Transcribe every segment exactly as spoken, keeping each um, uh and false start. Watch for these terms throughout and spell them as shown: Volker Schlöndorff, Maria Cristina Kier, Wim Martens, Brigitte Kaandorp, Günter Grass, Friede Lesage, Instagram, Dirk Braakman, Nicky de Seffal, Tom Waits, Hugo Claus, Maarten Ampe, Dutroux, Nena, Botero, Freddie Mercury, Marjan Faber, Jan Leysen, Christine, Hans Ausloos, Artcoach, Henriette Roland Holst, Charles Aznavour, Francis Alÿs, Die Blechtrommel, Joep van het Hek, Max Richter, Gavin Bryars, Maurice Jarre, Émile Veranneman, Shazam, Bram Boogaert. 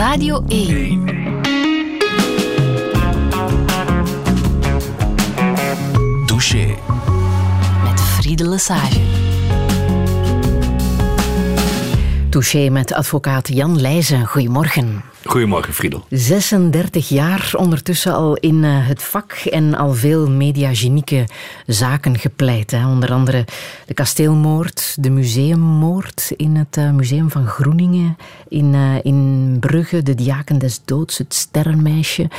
Radio één. Douché. Met Friede Lesage. Touché met advocaat Jan Leysen. Goedemorgen. Goedemorgen, Friedel. zesendertig jaar ondertussen al in het vak en al veel mediagenieke zaken gepleit. Hè. Onder andere de kasteelmoord, de museummoord in het museum van Groeningen, in, in Brugge, de diaken des doods, het sterrenmeisje.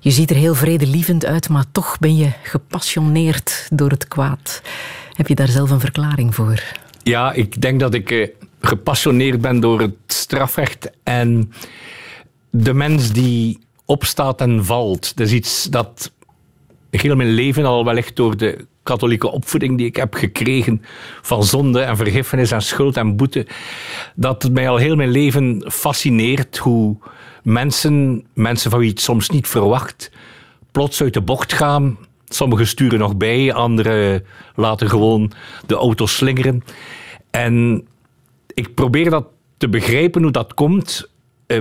Je ziet er heel vredelievend uit, maar toch ben je gepassioneerd door het kwaad. Heb je daar zelf een verklaring voor? Ja, ik denk dat ik eh, gepassioneerd ben door het strafrecht en de mens die opstaat en valt. Dat is iets dat heel mijn leven al wellicht door de katholieke opvoeding die ik heb gekregen van zonde en vergiffenis en schuld en boete, dat mij al heel mijn leven fascineert hoe mensen, mensen van wie je het soms niet verwacht, plots uit de bocht gaan. Sommigen sturen nog bij, anderen laten gewoon de auto slingeren. En ik probeer dat te begrijpen, hoe dat komt. Uh,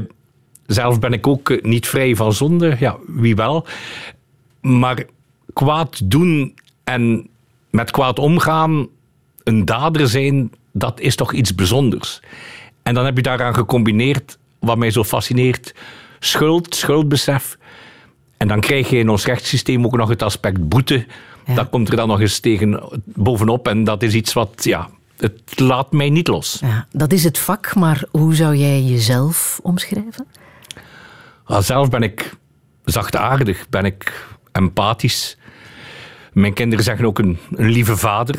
zelf ben ik ook niet vrij van zonde, ja, wie wel. Maar kwaad doen en met kwaad omgaan, een dader zijn, dat is toch iets bijzonders. En dan heb je daaraan gecombineerd, wat mij zo fascineert, schuld, schuldbesef. En dan krijg je in ons rechtssysteem ook nog het aspect boete. Ja. Dat komt er dan nog eens tegen bovenop. En dat is iets wat, ja, het laat mij niet los. Ja, dat is het vak, maar hoe zou jij jezelf omschrijven? Ja, zelf ben ik zachtaardig, ben ik empathisch. Mijn kinderen zeggen ook een, een lieve vader.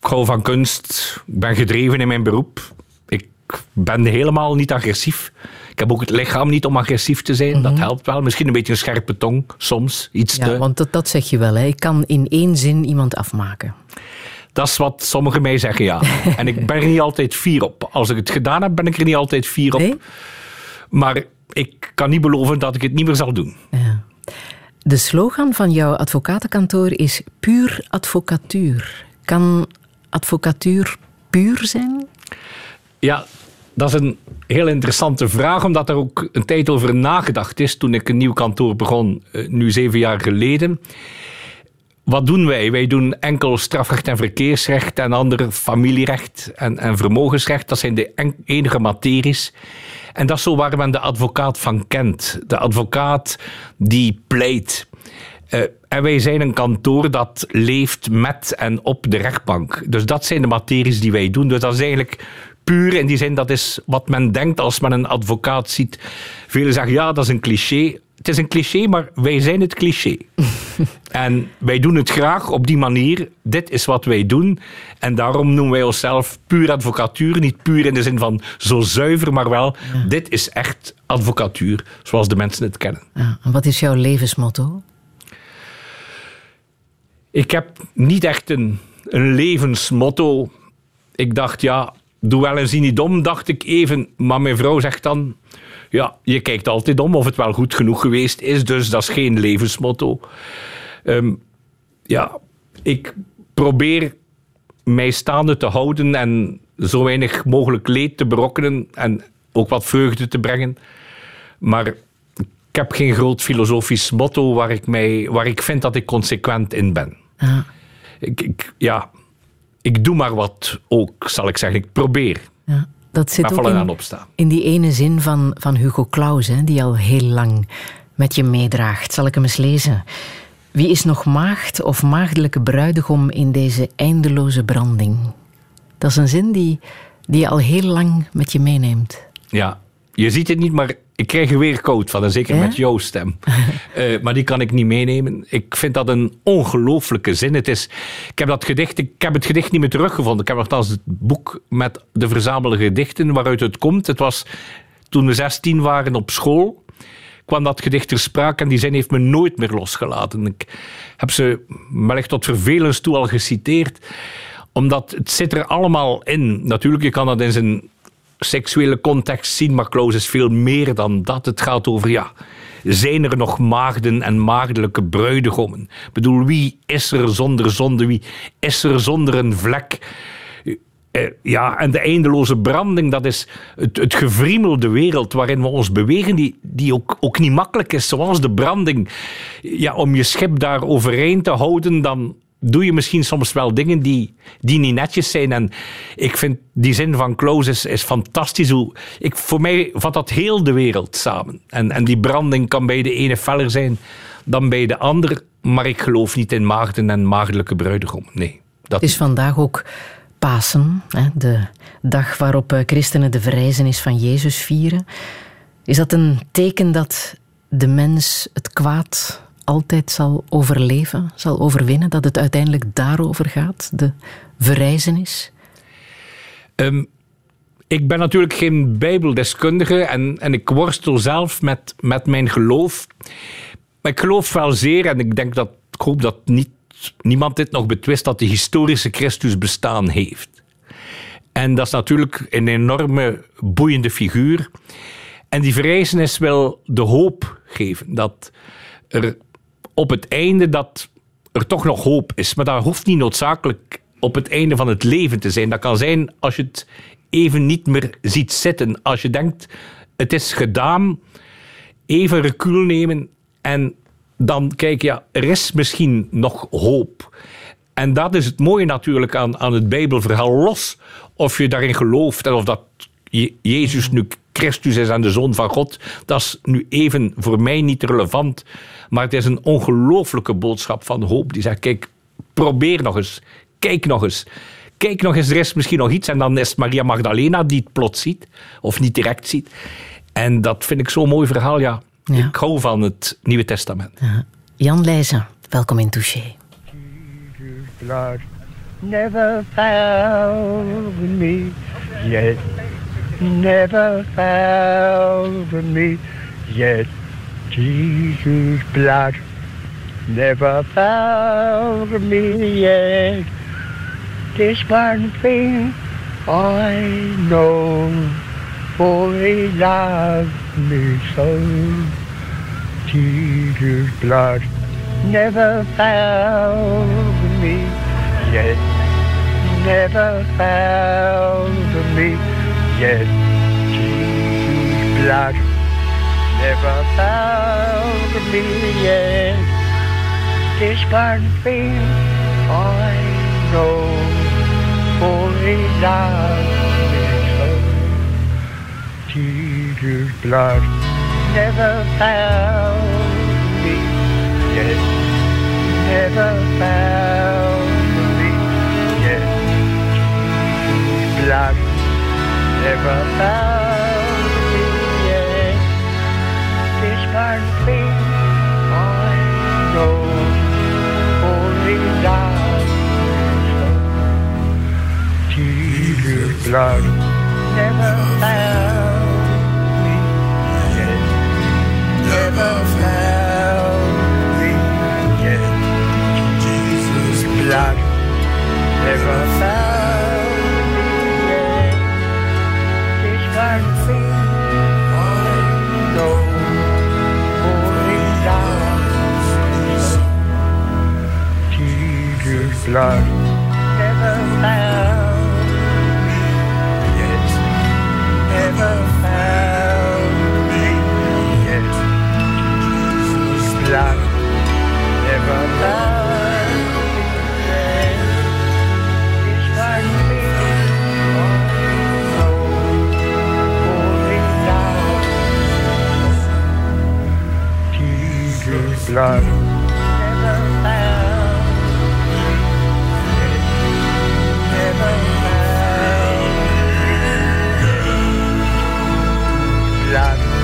Ik hou van kunst, ik ben gedreven in mijn beroep. Ik ben helemaal niet agressief. Ik heb ook het lichaam niet om agressief te zijn. Mm-hmm. Dat helpt wel. Misschien een beetje een scherpe tong, soms. Iets ja, te... want dat, dat zeg je wel. Hè. Ik kan in één zin iemand afmaken. Dat is wat sommigen mij zeggen, ja. En ik ben er niet altijd fier op. Als ik het gedaan heb, ben ik er niet altijd fier op. Nee? Maar ik kan niet beloven dat ik het niet meer zal doen. Ja. De slogan van jouw advocatenkantoor is puur advocatuur. Kan advocatuur puur zijn? Ja, dat is een heel interessante vraag, omdat er ook een tijd over nagedacht is toen ik een nieuw kantoor begon, nu zeven jaar geleden. Wat doen wij? Wij doen enkel strafrecht en verkeersrecht en ander familierecht en, en vermogensrecht. Dat zijn de enige materies. En dat is zo waar men de advocaat van kent. De advocaat die pleit. Uh, en wij zijn een kantoor dat leeft met en op de rechtbank. Dus dat zijn de materies die wij doen. Dus dat is eigenlijk puur in die zin, dat is wat men denkt als men een advocaat ziet. Velen zeggen, ja, dat is een cliché. Het is een cliché, maar wij zijn het cliché. En wij doen het graag op die manier. Dit is wat wij doen. En daarom noemen wij onszelf puur advocatuur. Niet puur in de zin van zo zuiver, maar wel, ja, dit is echt advocatuur, zoals de mensen het kennen. Ja. En wat is jouw levensmotto? Ik heb niet echt een, een levensmotto. Ik dacht, ja, doe wel eens niet dom, dacht ik even. Maar mijn vrouw zegt dan, ja, je kijkt altijd om of het wel goed genoeg geweest is. Dus dat is geen levensmotto. Um, ja, ik probeer mij staande te houden en zo weinig mogelijk leed te berokkenen en ook wat vreugde te brengen. Maar ik heb geen groot filosofisch motto waar ik, mij, waar ik vind dat ik consequent in ben. Ah. Ik, ik, ja, ik doe maar wat ook, zal ik zeggen. Ik probeer. Ja. Dat zit ook in, in die ene zin van, van Hugo Claus, hè, die al heel lang met je meedraagt. Zal ik hem eens lezen? Wie is nog maagd of maagdelijke bruidegom in deze eindeloze branding? Dat is een zin die, die je al heel lang met je meeneemt. Ja, je ziet het niet, maar ik krijg er weer koud van. En zeker ja? met jouw stem. uh, maar die kan ik niet meenemen. Ik vind dat een ongelooflijke zin. Het is, ik, heb dat gedicht, ik heb het gedicht niet meer teruggevonden. Ik heb althans het boek met de verzamelde gedichten waaruit het komt. Het was toen we zestien waren op school, kwam dat gedicht ter sprake en die zin heeft me nooit meer losgelaten. Ik heb ze wellicht tot vervelens toe al geciteerd. Omdat het zit er allemaal in. Natuurlijk, je kan dat in zijn seksuele context zien, maar Claus is veel meer dan dat. Het gaat over, ja, zijn er nog maagden en maagdelijke bruidegommen? Ik bedoel, wie is er zonder zonde? Wie is er zonder een vlek? Uh, ja, en de eindeloze branding, dat is het, het gevriemelde wereld waarin we ons bewegen, die, die ook, ook niet makkelijk is, zoals de branding. Ja, om je schip daar overeind te houden, dan doe je misschien soms wel dingen die, die niet netjes zijn. En ik vind die zin van Claus is, is fantastisch. Hoe, ik, voor mij vat dat heel de wereld samen. En, en die branding kan bij de ene feller zijn dan bij de ander. Maar ik geloof niet in maagden en maagdelijke bruidegommen. Nee, dat is vandaag ook Pasen, de dag waarop christenen de verrijzenis van Jezus vieren. Is dat een teken dat de mens het kwaad altijd zal overleven, zal overwinnen? Dat het uiteindelijk daarover gaat, de verrijzenis? Um, ik ben natuurlijk geen bijbeldeskundige en, en ik worstel zelf met, met mijn geloof. Maar ik geloof wel zeer en ik denk dat, ik hoop dat niet niemand dit nog betwist, dat de historische Christus bestaan heeft. En dat is natuurlijk een enorme boeiende figuur. En die verrijzenis wil de hoop geven. Dat er op het einde dat er toch nog hoop is. Maar dat hoeft niet noodzakelijk op het einde van het leven te zijn. Dat kan zijn als je het even niet meer ziet zitten. Als je denkt, het is gedaan. Even recuul nemen en dan kijk, ja, er is misschien nog hoop. En dat is het mooie natuurlijk aan, aan het Bijbelverhaal. Los of je daarin gelooft en of dat je, Jezus nu Christus is en de Zoon van God, dat is nu even voor mij niet relevant. Maar het is een ongelooflijke boodschap van hoop. Die zegt, kijk, probeer nog eens. Kijk nog eens. Kijk nog eens, er is misschien nog iets. En dan is het Maria Magdalena die het plots ziet. Of niet direct ziet. En dat vind ik zo'n mooi verhaal, ja. Ja. Ik hou van het Nieuwe Testament. Ja. Jan Leysen, welkom in Touché. Never found me yet. Never found me yet. Jesus' blood. Never found me yet. This one thing I know. For he loved me so. Jesus' blood never found me yet. Never found me yet. Jesus' blood never found me yet. This one thing I know, for he loved me. Jesus' blood never found me yet. Never found me yet. Jesus' blood never found me yet. This one thing I know, only love. Jesus' blood never found. Never found me yet. Jesus' blood never found me yet. This one thing I know, only love. Jesus' blood never found me yet. Never found. Blood never found me yet. This one thing I know, only love. Jesus' blood never found me yet. Never found me yet.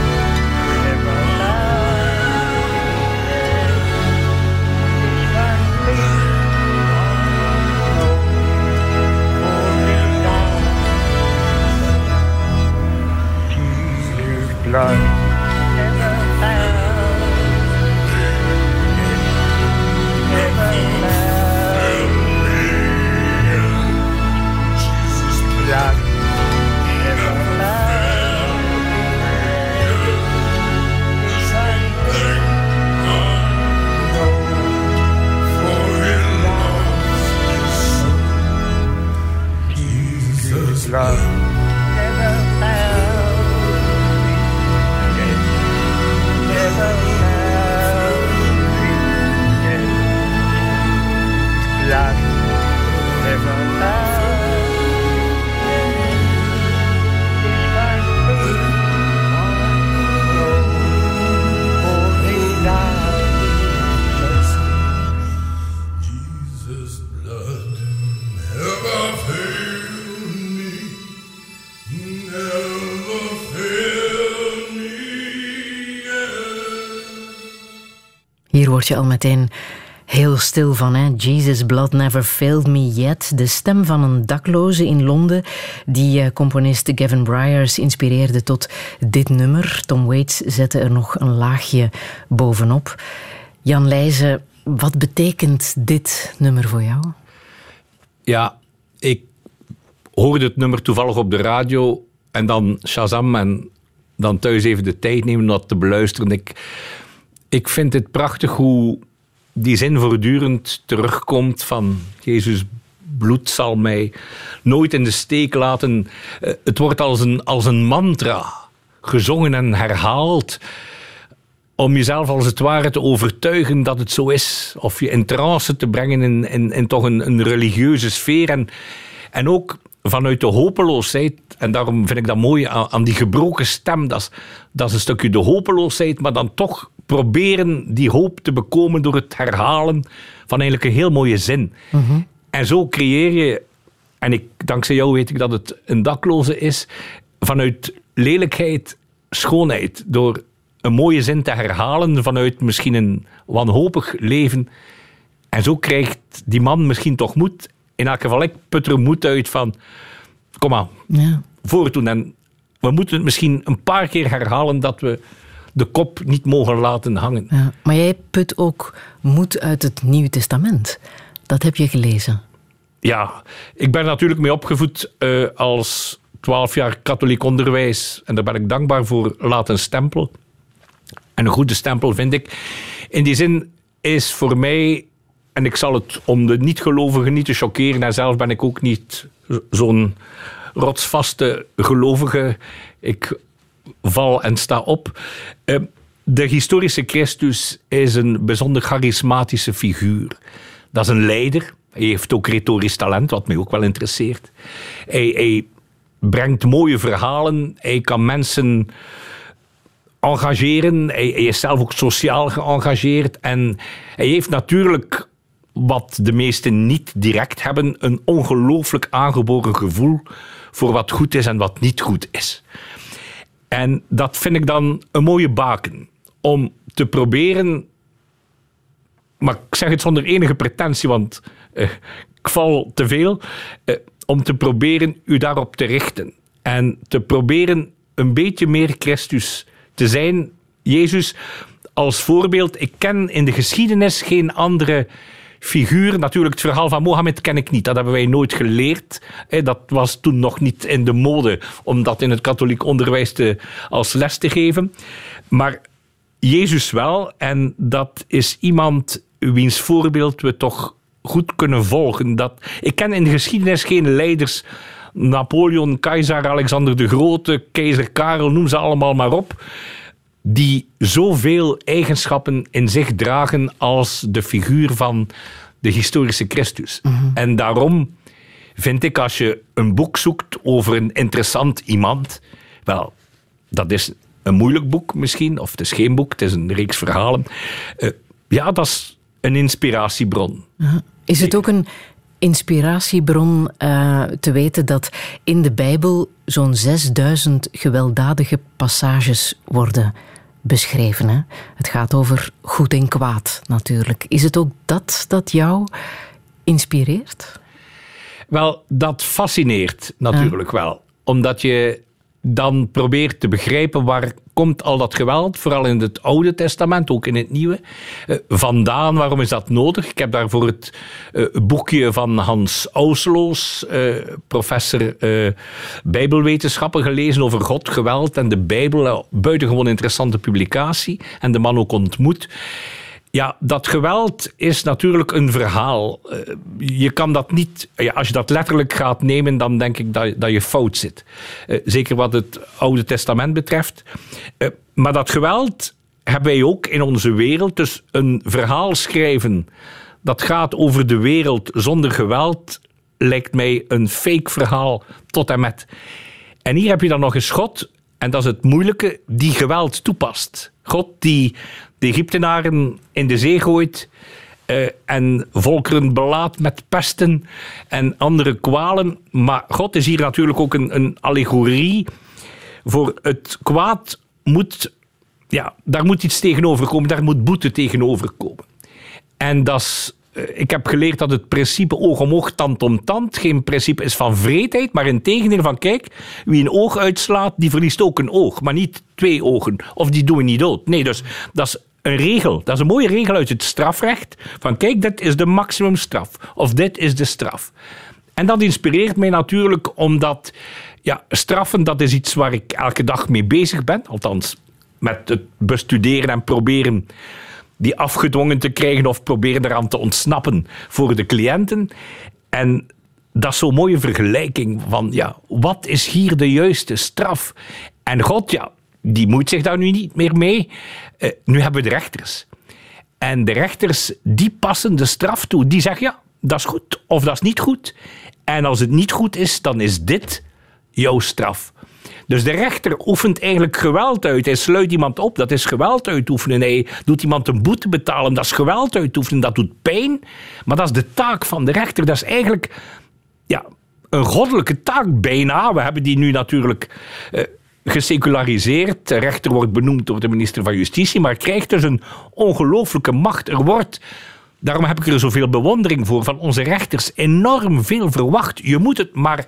Blood. Blood never found me. Never found me. Jesus' blood never found me. This one thing I know, for it loves me so. Hier word je al meteen heel stil van, hè? Jesus Blood Never Failed Me Yet. De stem van een dakloze in Londen, die componist Gavin Bryars inspireerde tot dit nummer. Tom Waits zette er nog een laagje bovenop. Jan Leysen, wat betekent dit nummer voor jou? Ja, ik hoorde het nummer toevallig op de radio en dan Shazam en dan thuis even de tijd nemen om dat te beluisteren. Ik, ik vind het prachtig hoe die zin voortdurend terugkomt van Jezus bloed zal mij nooit in de steek laten. Het wordt als een, als een mantra gezongen en herhaald om jezelf als het ware te overtuigen dat het zo is. Of je in trance te brengen in, in, in toch een, een religieuze sfeer. En, en ook vanuit de hopeloosheid, en daarom vind ik dat mooi aan, aan die gebroken stem, dat is, dat is een stukje de hopeloosheid, maar dan toch proberen die hoop te bekomen door het herhalen van eigenlijk een heel mooie zin. Mm-hmm. En zo creëer je, en ik, dankzij jou weet ik dat het een dakloze is, vanuit lelijkheid schoonheid, door een mooie zin te herhalen vanuit misschien een wanhopig leven. En zo krijgt die man misschien toch moed. In elk geval, ik put er moed uit van, kom aan, ja. voortdoen. En we moeten het misschien een paar keer herhalen dat we de kop niet mogen laten hangen. Ja, maar jij put ook moed uit het Nieuw Testament. Dat heb je gelezen. Ja, ik ben natuurlijk mee opgevoed uh, als twaalf jaar katholiek onderwijs. En daar ben ik dankbaar voor. Laat een stempel. En een goede stempel, vind ik. In die zin is voor mij, en ik zal het om de niet-gelovigen niet te choqueren, en zelf ben ik ook niet zo'n rotsvaste gelovige. Ik val en sta op. De historische Christus is een bijzonder charismatische figuur. Dat is een leider. Hij heeft ook retorisch talent, wat mij ook wel interesseert. Hij, hij brengt mooie verhalen. Hij kan mensen engageren. Hij, hij is zelf ook sociaal geëngageerd. En hij heeft natuurlijk, wat de meesten niet direct hebben, een ongelooflijk aangeboren gevoel voor wat goed is en wat niet goed is. En dat vind ik dan een mooie baken. Om te proberen, maar ik zeg het zonder enige pretentie, want eh, ik val te veel. Eh, om te proberen u daarop te richten. En te proberen een beetje meer Christus te zijn. Jezus als voorbeeld. Ik ken in de geschiedenis geen andere figuur. Natuurlijk, het verhaal van Mohammed ken ik niet. Dat hebben wij nooit geleerd. Dat was toen nog niet in de mode om dat in het katholiek onderwijs te, als les te geven. Maar Jezus wel. En dat is iemand wiens voorbeeld we toch goed kunnen volgen. Dat, ik ken in de geschiedenis geen leiders. Napoleon, keizer Alexander de Grote, keizer Karel, noem ze allemaal maar op, die zoveel eigenschappen in zich dragen als de figuur van de historische Christus. Mm-hmm. En daarom vind ik, als je een boek zoekt over een interessant iemand, wel, dat is een moeilijk boek misschien, of het is geen boek, het is een reeks verhalen. Uh, ja, dat is een inspiratiebron. Mm-hmm. Is het ook een inspiratiebron uh, te weten dat in de Bijbel zo'n zesduizend gewelddadige passages worden beschreven, hè? Het gaat over goed en kwaad natuurlijk. Is het ook dat dat jou inspireert? Wel, dat fascineert natuurlijk uh. wel. Omdat je dan probeert te begrijpen waar komt al dat geweld, vooral in het Oude Testament, ook in het Nieuwe, vandaan. Waarom is dat nodig? Ik heb daarvoor het uh, boekje van Hans Ausloos, uh, professor uh, Bijbelwetenschappen, gelezen over God, geweld en de Bijbel. Uh, buitengewoon interessante publicatie. En de man ook ontmoet. Ja, dat geweld is natuurlijk een verhaal. Uh, je kan dat niet, ja, als je dat letterlijk gaat nemen, dan denk ik dat, dat je fout zit. Uh, zeker wat het Oude Testament betreft. Uh, maar dat geweld hebben wij ook in onze wereld. Dus een verhaal schrijven dat gaat over de wereld zonder geweld, lijkt mij een fake verhaal tot en met. En hier heb je dan nog een God, en dat is het moeilijke, die geweld toepast. God die de Egyptenaren in de zee gooit uh, en volkeren belaadt met pesten en andere kwalen. Maar God is hier natuurlijk ook een, een allegorie voor het kwaad moet ja, daar moet iets tegenover komen, daar moet boete tegenover komen. En dat is, ik heb geleerd dat het principe oog om oog, tand om tand geen principe is van wreedheid, maar in tegendeel van kijk, wie een oog uitslaat, die verliest ook een oog, maar niet twee ogen. Of die doen we niet dood. Nee, dus dat is een regel. Dat is een mooie regel uit het strafrecht. Van kijk, dit is de maximumstraf. Of dit is de straf. En dat inspireert mij natuurlijk omdat ja, straffen, dat is iets waar ik elke dag mee bezig ben. Althans, met het bestuderen en proberen die afgedwongen te krijgen of proberen eraan te ontsnappen voor de cliënten. En dat is zo'n mooie vergelijking van ja, wat is hier de juiste straf? En God, ja, die moet zich daar nu niet meer mee. Uh, nu hebben we de rechters. En de rechters, die passen de straf toe. Die zeggen, ja, dat is goed of dat is niet goed. En als het niet goed is, dan is dit jouw straf. Dus de rechter oefent eigenlijk geweld uit. Hij sluit iemand op, dat is geweld uitoefenen. Hij doet iemand een boete betalen, dat is geweld uitoefenen. Dat doet pijn, maar dat is de taak van de rechter. Dat is eigenlijk ja, een goddelijke taak bijna. We hebben die nu natuurlijk Uh, geseculariseerd. De rechter wordt benoemd door de minister van Justitie, maar krijgt dus een ongelooflijke macht. Er wordt, daarom heb ik er zoveel bewondering voor, van onze rechters enorm veel verwacht. Je moet het maar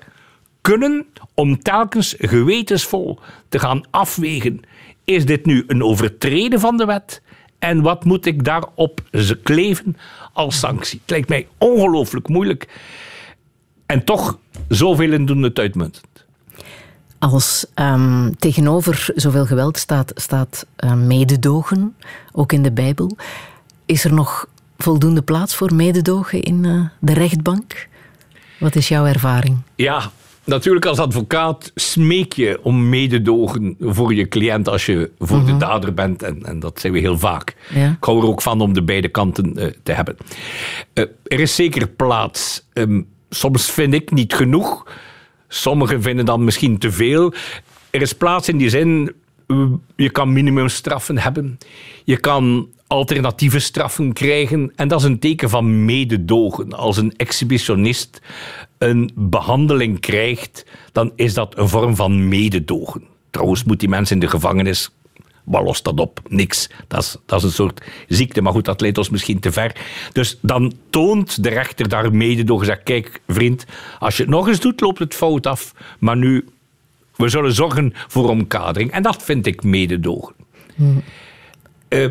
kunnen om telkens gewetensvol te gaan afwegen. Is dit nu een overtreden van de wet? En wat moet ik daarop kleven als sanctie? Het lijkt mij ongelooflijk moeilijk. En toch, zoveel doen het uitmuntend. Als um, tegenover zoveel geweld staat, staat uh, mededogen, ook in de Bijbel. Is er nog voldoende plaats voor mededogen in uh, de rechtbank? Wat is jouw ervaring? Ja, natuurlijk als advocaat smeek je om mededogen voor je cliënt als je voor mm-hmm. de dader bent. En, en dat zijn we heel vaak. Ja. Ik hou er ook van om de beide kanten uh, te hebben. Uh, er is zeker plaats. Um, soms vind ik niet genoeg. Sommigen vinden dan misschien te veel. Er is plaats in die zin, je kan minimumstraffen hebben. Je kan alternatieve straffen krijgen. En dat is een teken van mededogen. Als een exhibitionist een behandeling krijgt, dan is dat een vorm van mededogen. Trouwens moet die mens in de gevangenis, wat lost dat op? Niks. Dat is, dat is een soort ziekte. Maar goed, dat leidt ons misschien te ver. Dus dan toont de rechter daar mededogen. Zegt, kijk vriend, als je het nog eens doet, loopt het fout af. Maar nu, we zullen zorgen voor omkadering. En dat vind ik mededogen. Hmm. Uh,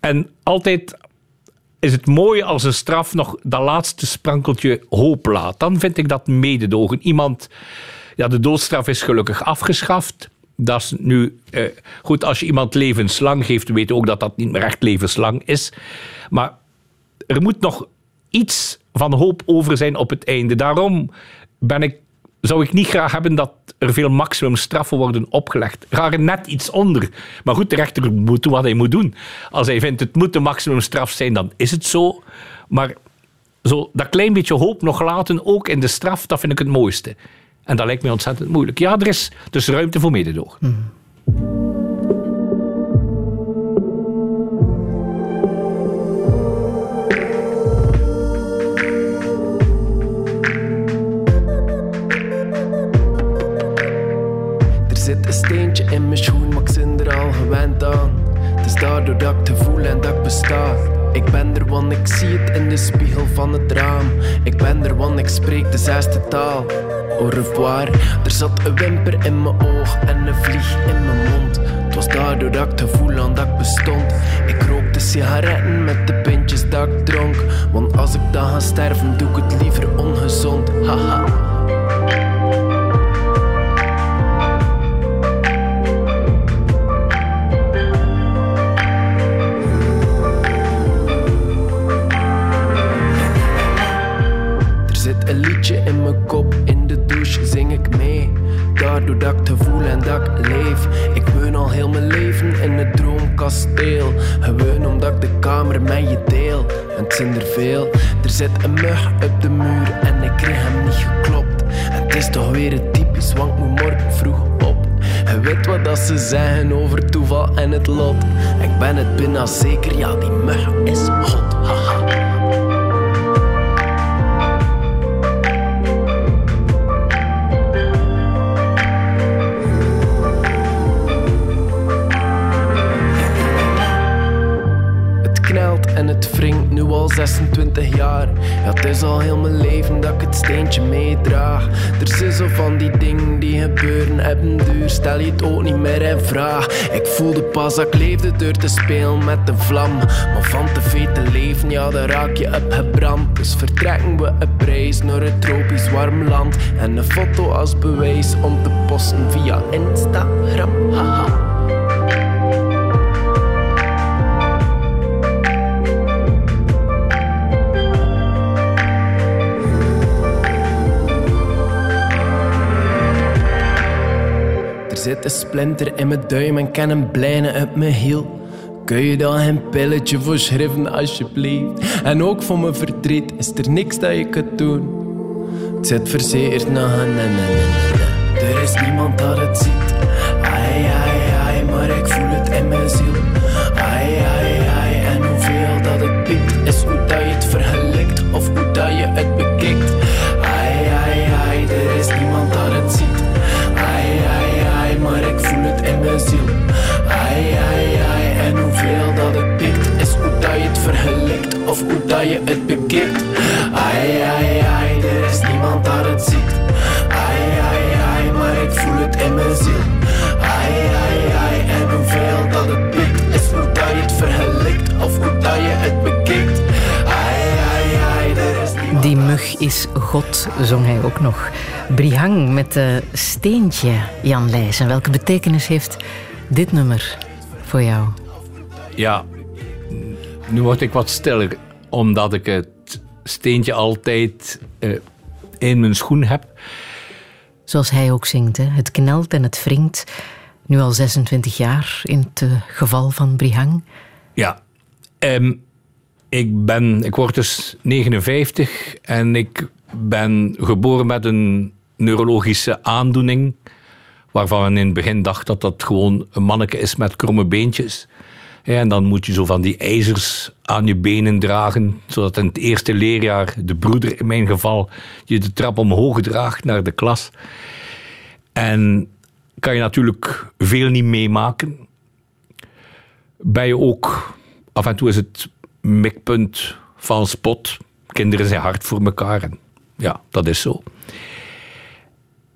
en altijd is het mooi als een straf nog dat laatste sprankeltje hoop laat. Dan vind ik dat mededogen. Iemand, ja, de doodstraf is gelukkig afgeschaft. Dat is nu eh, goed, als je iemand levenslang geeft, weet je ook dat dat niet meer echt levenslang is. Maar er moet nog iets van hoop over zijn op het einde. Daarom ben ik, zou ik niet graag hebben dat er veel maximumstraffen worden opgelegd. Ga er net iets onder. Maar goed, de rechter moet doen wat hij moet doen. Als hij vindt het moet de maximumstraf zijn, dan is het zo. Maar zo, dat klein beetje hoop nog laten, ook in de straf, dat vind ik het mooiste. En dat lijkt me ontzettend moeilijk. Ja, er is dus ruimte voor mededogen. Hmm. Er zit een steentje in mijn schoen, maar ik ben er al gewend aan. Het is daardoor dat ik te voel en dat ik besta. Ik ben er, want ik zie het in de spiegel van het raam. Ik ben er, want ik spreek de zesde taal. Au revoir. Er zat een wimper in mijn oog en een vlieg in mijn mond. Het was daardoor dat ik het gevoel aan dat ik bestond. Ik rookte sigaretten met de pintjes dat ik dronk. Want als ik dan ga sterven, doe ik het liever ongezond. Haha. Er zit een liedje in mijn kop. Zing ik mee, daardoor dat ik te voel en dat ik leef. Ik woon al heel mijn leven in het droomkasteel. Gewoon omdat ik de kamer met je deel. En het zijn er veel. Er zit een mug op de muur en ik kreeg hem niet geklopt. En het is toch weer het typisch, want ik moet morgen vroeg op. Je weet wat dat ze zeggen over toeval en het lot. Ik ben het bijna zeker, ja die mug is hot. Haha. al zesentwintig jaar. Ja, het is al heel mijn leven dat ik het steentje meedraag. Er zijn zo van die dingen die gebeuren, hebben duur. Stel je het ook niet meer in vraag. Ik voelde pas dat ik leefde door te spelen met de vlam. Maar van te veel te leven, ja, dan raak je opgebrand. Dus vertrekken we op reis naar het tropisch warm land. En een foto als bewijs om te posten via Instagram. Haha. Er zit een splinter in mijn duim en ken een blijne op mijn hiel. Kun je dan geen pilletje voorschrijven alsjeblieft? En ook voor mijn verdriet is er niks dat je kunt doen. Het zit verzekerd nog aan en en. Er is niemand dat het ziet. Ai, ai, ai, maar ik voel het in mijn ziel. Ai, ai, ai, en hoeveel dat het piekt is hoe dat je het vergelijkt of hoe dat je het bekijkt. Ai, ai, ai, er is niemand dat het ziet. Maar ik voel het in mijn ziel. Ai, ai, ai, en hoeveel dat het pikt is hoe dat je het vergelijkt of hoe dat je het bekikt. Ai, ai, ai, er is niemand dat het ziet. Ai, ai, ai, maar ik voel het in mijn ziel. Ai, ai, ai, en hoeveel dat het pikt is hoe dat je het vergelijkt of hoe dat je het bekikt. Ai, ai, ai, er is niemand. Die mug is God, zong hij ook nog. Brihang met uh, Steentje, Jan Leysen. Welke betekenis heeft dit nummer voor jou? Ja, nu word ik wat stiller, omdat ik het steentje altijd uh, in mijn schoen heb. Zoals hij ook zingt, hè? Het knelt en het wringt. Nu al zesentwintig jaar in het uh, geval van Brihang. Ja, um, ik, ben, ik word dus negenenvijftig en ik ben geboren met een neurologische aandoening, waarvan men in het begin dacht dat dat gewoon een manneke is met kromme beentjes. Ja, en dan moet je zo van die ijzers aan je benen dragen, zodat in het eerste leerjaar, de broeder in mijn geval, je de trap omhoog draagt naar de klas. En kan je natuurlijk veel niet meemaken. Ben je ook, af en toe is het mikpunt van spot. Kinderen zijn hard voor elkaar en ja, dat is zo.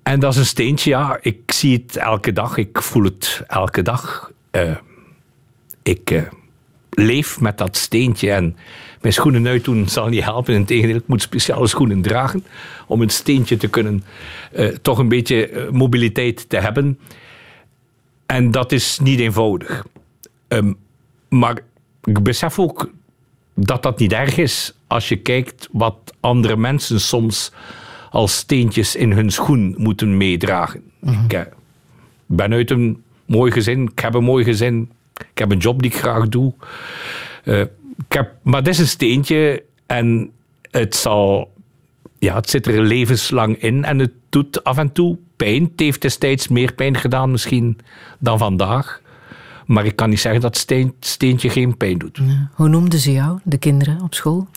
En dat is een steentje, ja. Ik zie het elke dag. Ik voel het elke dag. Uh, ik uh, leef met dat steentje. En mijn schoenen uitdoen zal niet helpen. Integendeel, ik moet speciale schoenen dragen om het steentje te kunnen uh, toch een beetje mobiliteit te hebben. En dat is niet eenvoudig. Um, maar ik besef ook dat dat niet erg is als je kijkt wat andere mensen soms als steentjes in hun schoen moeten meedragen. Mm-hmm. Ik ben uit een mooi gezin, ik heb een mooi gezin, ik heb een job die ik graag doe. Uh, ik heb, maar het is een steentje en het, zal, ja, het zit er levenslang in en het doet af en toe pijn. Het heeft destijds meer pijn gedaan misschien dan vandaag. Maar ik kan niet zeggen dat steen, steentje geen pijn doet. Ja. Hoe noemden ze jou, de kinderen, op school?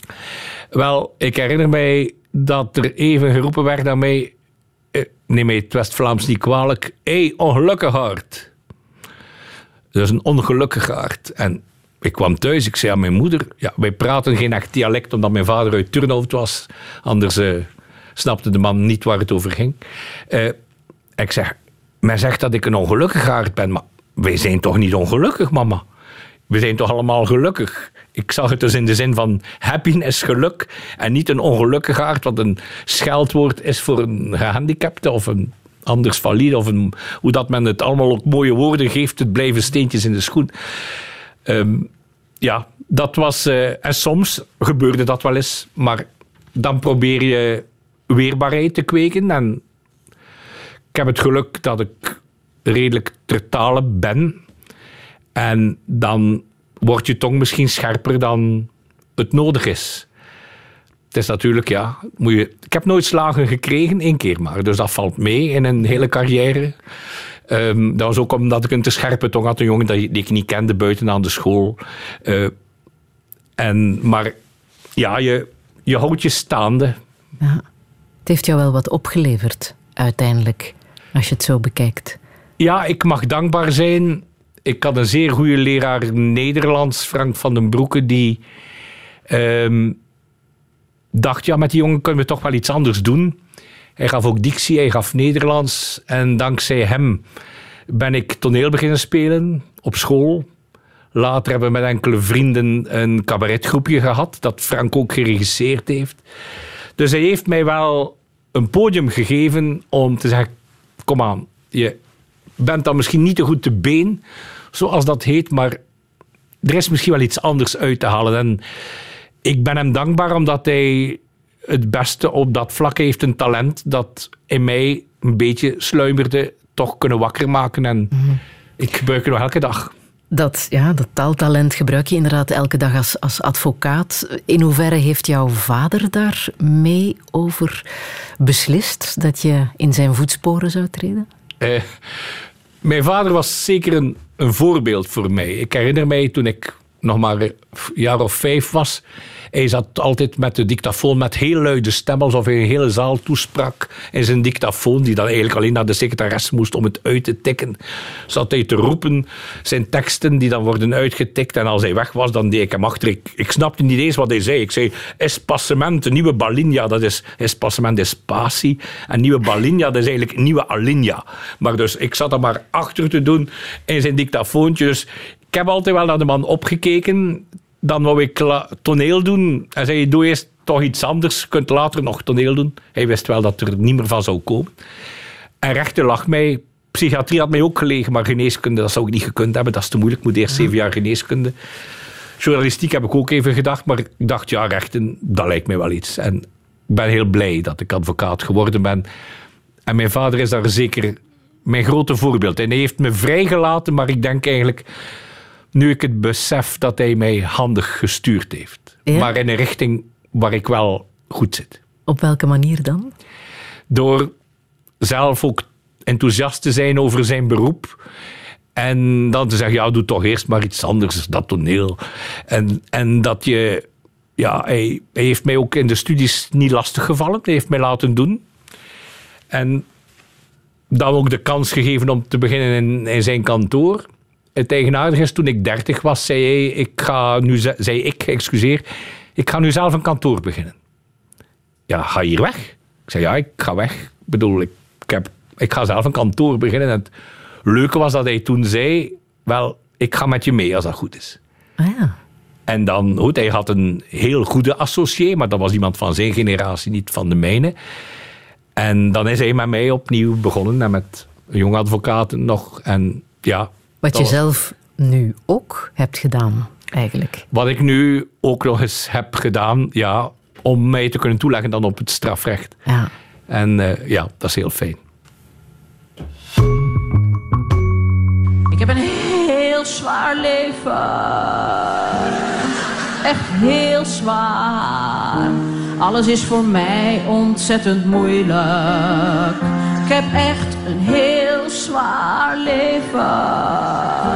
Wel, ik herinner mij dat er even geroepen werd aan mij... Eh, neem mij het West-Vlaams niet kwalijk. Hé, hey, ongelukkigaard. Dat is een ongelukkigaard. En ik kwam thuis, ik zei aan mijn moeder... Ja, wij praten geen echt dialect, omdat mijn vader uit Turnhout was. Anders eh, snapte de man niet waar het over ging. Eh, ik zeg, men zegt dat ik een ongelukkigaard ben, maar... Wij zijn toch niet ongelukkig, mama? We zijn toch allemaal gelukkig? Ik zag het dus in de zin van happiness, geluk. En niet een ongelukkigaard, wat een scheldwoord is voor een gehandicapte of een anders valide. Of een, hoe dat men het allemaal ook mooie woorden geeft. Het blijven steentjes in de schoen. Um, ja, dat was... Uh, en soms gebeurde dat wel eens. Maar dan probeer je weerbaarheid te kweken. En ik heb het geluk dat ik... redelijk ter tale ben. En dan wordt je tong misschien scherper dan het nodig is. Het is natuurlijk, ja... Moet je, ik heb nooit slagen gekregen, één keer maar. Dus dat valt mee in een hele carrière. Um, dat was ook omdat ik een te scherpe tong had. Een jongen die ik niet kende buiten aan de school. Uh, en, maar ja, je, je houdt je staande. Ja, het heeft jou wel wat opgeleverd, uiteindelijk. Als je het zo bekijkt. Ja, ik mag dankbaar zijn. Ik had een zeer goede leraar Nederlands, Frank van den Broeken, die Um, dacht, ja, met die jongen kunnen we toch wel iets anders doen. Hij gaf ook dictie, hij gaf Nederlands. En dankzij hem ben ik toneel beginnen spelen op school. Later hebben we met enkele vrienden een cabaretgroepje gehad, dat Frank ook geregisseerd heeft. Dus hij heeft mij wel een podium gegeven om te zeggen, kom aan, je bent dan misschien niet te goed te been, zoals dat heet, maar er is misschien wel iets anders uit te halen. En ik ben hem dankbaar omdat hij het beste op dat vlak heeft, een talent dat in mij een beetje sluimerde, toch kunnen wakker maken. En mm-hmm. ik gebruik het nog elke dag. Dat, ja, dat taaltalent gebruik je inderdaad elke dag als, als advocaat. In hoeverre heeft jouw vader daar mee over beslist dat je in zijn voetsporen zou treden? Eh, mijn vader was zeker een, een voorbeeld voor mij. Ik herinner mij toen ik nog maar een jaar of vijf was. Hij zat altijd met de dictafoon met heel luide stem, alsof hij een hele zaal toesprak. En zijn dictafoon, die dan eigenlijk alleen naar de secretares moest om het uit te tikken, zat hij te roepen. Zijn teksten die dan worden uitgetikt. En als hij weg was, dan deed ik hem achter. Ik, ik snapte niet eens wat hij zei. Ik zei, espacement, de nieuwe balinja, dat is espacement, is passie. En nieuwe balinja, dat is eigenlijk nieuwe alinja. Maar dus, ik zat er maar achter te doen in zijn dictafoontje. Dus ik heb altijd wel naar de man opgekeken. Dan wou ik toneel doen. Hij zei, doe eerst toch iets anders. Je kunt later nog toneel doen. Hij wist wel dat er niet meer van zou komen. En rechten lag mij. Psychiatrie had mij ook gelegen, maar geneeskunde, dat zou ik niet gekund hebben. Dat is te moeilijk. Ik moet eerst ja. zeven jaar geneeskunde. Journalistiek heb ik ook even gedacht, maar ik dacht, ja, rechten, dat lijkt mij wel iets. En ik ben heel blij dat ik advocaat geworden ben. En mijn vader is daar zeker mijn grote voorbeeld. En hij heeft me vrijgelaten, maar ik denk eigenlijk, nu ik het besef, dat hij mij handig gestuurd heeft. Ja? Maar in een richting waar ik wel goed zit. Op welke manier dan? Door zelf ook enthousiast te zijn over zijn beroep. En dan te zeggen, ja, doe toch eerst maar iets anders, dat toneel. En, en dat je... Ja, hij, hij heeft mij ook in de studies niet lastiggevallen. Hij heeft mij laten doen. En dan ook de kans gegeven om te beginnen in, in zijn kantoor. Het eigenaardige is, toen ik dertig was, zei hij, ik ga nu, zei ik, excuseer, ik ga nu zelf een kantoor beginnen. Ja, ga hier weg? Ik zei, ja, ik ga weg. Ik bedoel, ik, ik, heb, ik ga zelf een kantoor beginnen. En het leuke was dat hij toen zei, wel, ik ga met je mee als dat goed is. Oh ja. En dan, goed, hij had een heel goede associé, maar dat was iemand van zijn generatie, niet van de mijne. En dan is hij met mij opnieuw begonnen, en met jonge advocaten nog, en ja... Wat je zelf nu ook hebt gedaan, eigenlijk. Wat ik nu ook nog eens heb gedaan, ja, om mij te kunnen toeleggen dan op het strafrecht. Ja. En uh, ja, dat is heel fijn. Ik heb een heel zwaar leven. Echt heel zwaar. Alles is voor mij ontzettend moeilijk. Ik heb echt een heel zwaar leven.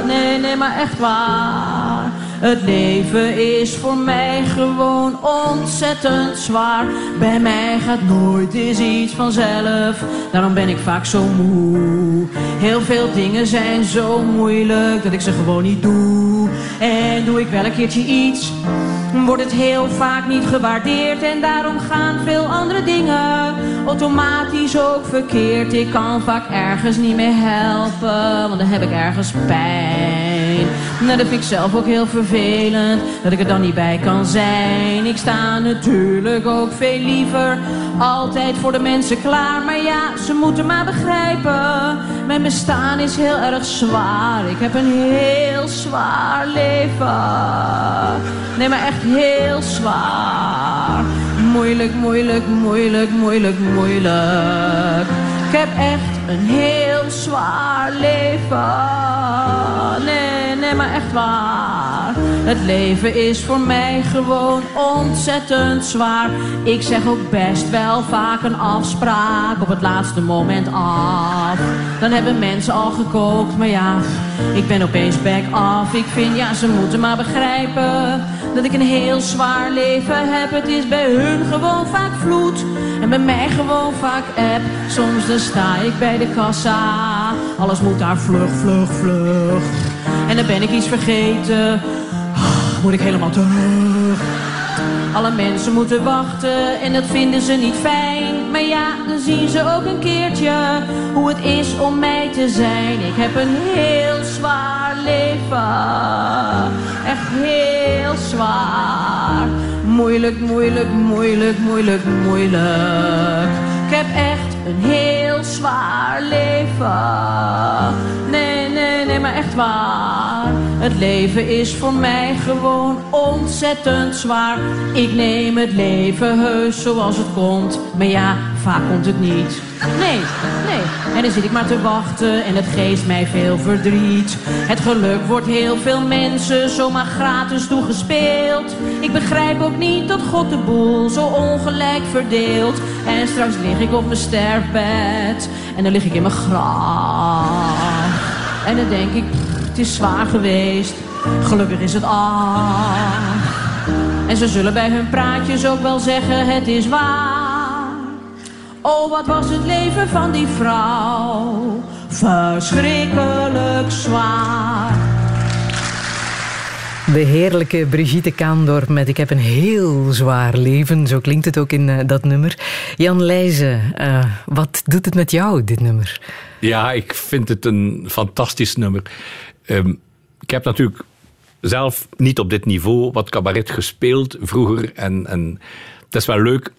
Nee, nee, maar echt waar. Het leven is voor mij gewoon ontzettend zwaar. Bij mij gaat nooit eens iets vanzelf. Daarom ben ik vaak zo moe. Heel veel dingen zijn zo moeilijk dat ik ze gewoon niet doe. En doe ik wel een keertje iets, wordt het heel vaak niet gewaardeerd. En daarom gaan veel andere dingen automatisch ook verkeerd. Ik kan vaak ergens niet meer helpen, want dan heb ik ergens pijn. Nou, dat vind ik zelf ook heel vervelend, dat ik er dan niet bij kan zijn. Ik sta natuurlijk ook veel liever altijd voor de mensen klaar. Maar ja, ze moeten maar begrijpen, mijn bestaan is heel erg zwaar. Ik heb een heel zwaar leven. Nee, maar echt heel zwaar. Moeilijk, moeilijk, moeilijk, moeilijk, moeilijk. Ik heb echt een heel zwaar leven. Nee, nee, maar echt waar. Het leven is voor mij gewoon ontzettend zwaar. Ik zeg ook best wel vaak een afspraak op het laatste moment af. Dan hebben mensen al gekookt, maar ja, ik ben opeens back off. Ik vind, ja, ze moeten maar begrijpen dat ik een heel zwaar leven heb. Het is bij hun gewoon vaak vloed en bij mij gewoon vaak app. Soms dan sta ik bij de kassa, alles moet daar vlug, vlug, vlug. En dan ben ik iets vergeten, moet ik helemaal terug. Alle mensen moeten wachten en dat vinden ze niet fijn. Maar ja, dan zien ze ook een keertje hoe het is om mij te zijn. Ik heb een heel zwaar leven, echt heel zwaar. Moeilijk, moeilijk, moeilijk, moeilijk, moeilijk. Ik heb echt een heel zwaar leven. Nee, nee, nee, maar echt waar. Het leven is voor mij gewoon ontzettend zwaar. Ik neem het leven heus zoals het komt. Maar ja, vaak komt het niet. Nee, nee. En dan zit ik maar te wachten en het geeft mij veel verdriet. Het geluk wordt heel veel mensen zomaar gratis toegespeeld. Ik begrijp ook niet dat God de boel zo ongelijk verdeelt. En straks lig ik op mijn sterfbed en dan lig ik in mijn graf. En dan denk ik, pff, het is zwaar geweest, gelukkig is het af. En ze zullen bij hun praatjes ook wel zeggen, het is waar. Oh, wat was het leven van die vrouw, verschrikkelijk zwaar. De heerlijke Brigitte Kaandorp met Ik heb een heel zwaar leven. Zo klinkt het ook in uh, dat nummer. Jan Leysen, uh, wat doet het met jou, dit nummer? Ja, ik vind het een fantastisch nummer. Um, ik heb natuurlijk zelf niet op dit niveau wat cabaret gespeeld vroeger. En, en het is wel leuk.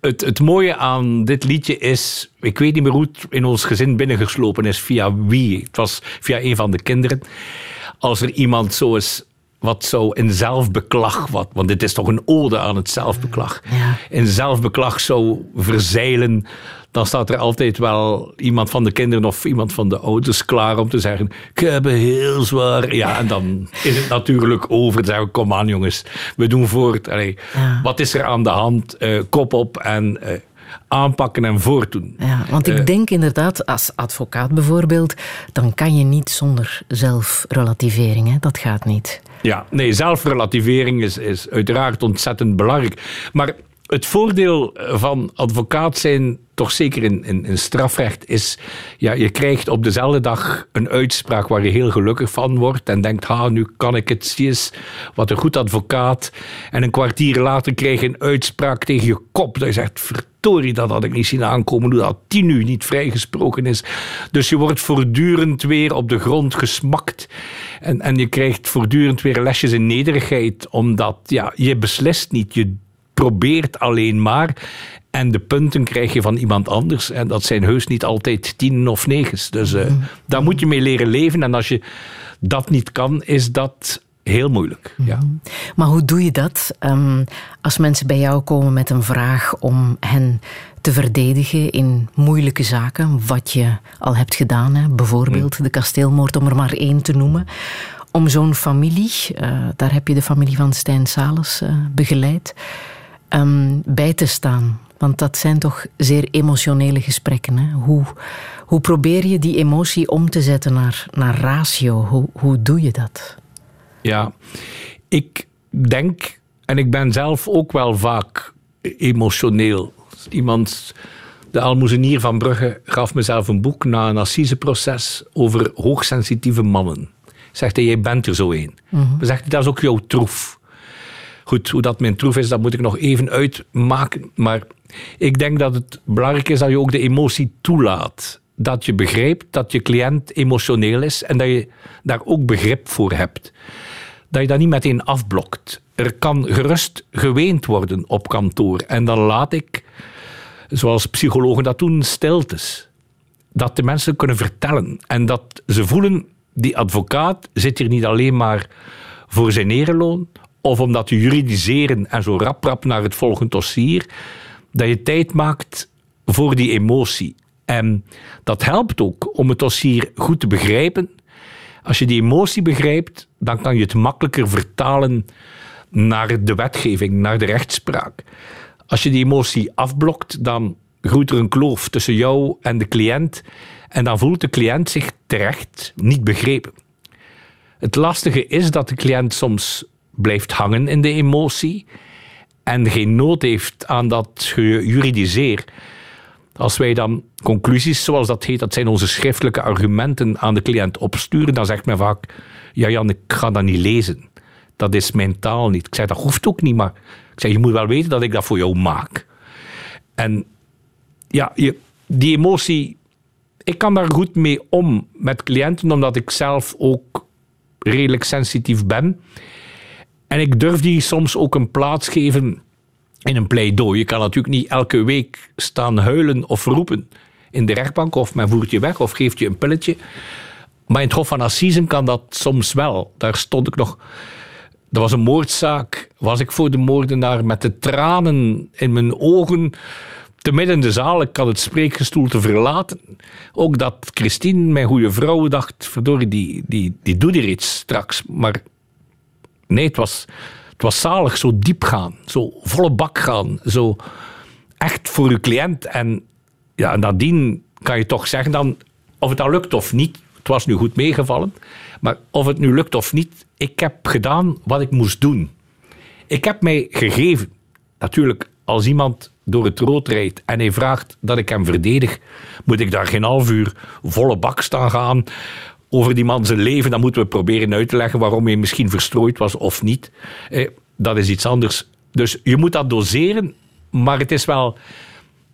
Het, het mooie aan dit liedje is... Ik weet niet meer hoe het in ons gezin binnengeslopen is. Via wie? Het was via een van de kinderen. Als er iemand zo is... Wat zou in zelfbeklag, wat, want dit is toch een ode aan het zelfbeklag. Ja. In zelfbeklag zou verzeilen, dan staat er altijd wel iemand van de kinderen of iemand van de ouders klaar om te zeggen, ik heb het heel zwaar. Ja, en dan is het natuurlijk over. Dan zeggen we, kom aan jongens, we doen voort. Allee, ja. Wat is er aan de hand? Uh, kop op en... Uh, aanpakken en voortdoen. Ja, want ik denk inderdaad, als advocaat bijvoorbeeld, dan kan je niet zonder zelfrelativering. Hè? Dat gaat niet. Ja, nee, zelfrelativering is, is uiteraard ontzettend belangrijk. Maar het voordeel van advocaat zijn, toch zeker in, in, in strafrecht, is... Ja, je krijgt op dezelfde dag een uitspraak waar je heel gelukkig van wordt en denkt, ha, nu kan ik het, zie eens, wat een goed advocaat. En een kwartier later krijg je een uitspraak tegen je kop. Dat je zegt, verdorie, dat had ik niet zien aankomen, hoe dat die nu niet vrijgesproken is. Dus je wordt voortdurend weer op de grond gesmakt. En, en je krijgt voortdurend weer lesjes in nederigheid, omdat ja, je beslist niet, je probeert alleen maar. En de punten krijg je van iemand anders. En dat zijn heus niet altijd tienen of negens. Dus uh, mm. daar moet je mee leren leven. En als je dat niet kan, is dat heel moeilijk. Mm. Ja. Maar hoe doe je dat? Um, als mensen bij jou komen met een vraag om hen te verdedigen in moeilijke zaken. Wat je al hebt gedaan. Hè? Bijvoorbeeld mm. de kasteelmoord, om er maar één te noemen. Om zo'n familie, uh, daar heb je de familie van Stijn Salas uh, begeleid. Um, bij te staan. Want dat zijn toch zeer emotionele gesprekken. Hè? Hoe, hoe probeer je die emotie om te zetten naar, naar ratio? Hoe, hoe doe je dat? Ja, ik denk, en ik ben zelf ook wel vaak emotioneel. Iemand, de almoezenier van Brugge, gaf mezelf een boek na een assiseproces over hoogsensitieve mannen. Zegt hij, jij bent er zo een. Mm-hmm. Dan zegt hij, dat is ook jouw troef. Goed, hoe dat mijn troef is, dat moet ik nog even uitmaken. Maar ik denk dat het belangrijk is dat je ook de emotie toelaat. Dat je begrijpt dat je cliënt emotioneel is en dat je daar ook begrip voor hebt. Dat je dat niet meteen afblokt. Er kan gerust geweend worden op kantoor. En dan laat ik, zoals psychologen dat doen, stiltes. Dat de mensen kunnen vertellen. En dat ze voelen, die advocaat zit hier niet alleen maar voor zijn ereloon... of om dat te juridiseren en zo rap rap naar het volgende dossier, dat je tijd maakt voor die emotie. En dat helpt ook om het dossier goed te begrijpen. Als je die emotie begrijpt, dan kan je het makkelijker vertalen naar de wetgeving, naar de rechtspraak. Als je die emotie afblokt, dan groeit er een kloof tussen jou en de cliënt en dan voelt de cliënt zich terecht niet begrepen. Het lastige is dat de cliënt soms blijft hangen in de emotie en geen nood heeft aan dat juridiseer. Als wij dan conclusies, zoals dat heet, dat zijn onze schriftelijke argumenten, aan de cliënt opsturen, dan zegt men vaak, ja Jan, ik ga dat niet lezen. Dat is mijn taal niet. Ik zeg, dat hoeft ook niet, maar ik Ik zei, je moet wel weten dat ik dat voor jou maak. En ja, je, die emotie... Ik kan daar goed mee om met cliënten, omdat ik zelf ook redelijk sensitief ben. En ik durf die soms ook een plaats geven in een pleidooi. Je kan natuurlijk niet elke week staan huilen of roepen in de rechtbank, of men voert je weg of geeft je een pilletje. Maar in het Hof van Assisen kan dat soms wel. Daar stond ik nog... Er was een moordzaak, was ik voor de moordenaar met de tranen in mijn ogen... Te midden in de zaal, ik had het spreekgestoel te verlaten. Ook dat Christine, mijn goede vrouw, dacht... verdorie, die, die, die doet hier iets straks. Maar nee, het was, het was zalig. Zo diep gaan. Zo volle bak gaan. Zo echt voor je cliënt. En ja, nadien kan je toch zeggen dan... of het dan lukt of niet. Het was nu goed meegevallen. Maar of het nu lukt of niet... ik heb gedaan wat ik moest doen. Ik heb mij gegeven. Natuurlijk, als iemand... door het rood rijdt en hij vraagt dat ik hem verdedig, moet ik daar geen half uur volle bak staan gaan over die man zijn leven. Dan moeten we proberen uit te leggen waarom hij misschien verstrooid was of niet. Eh, dat is iets anders. Dus je moet dat doseren, maar het is wel...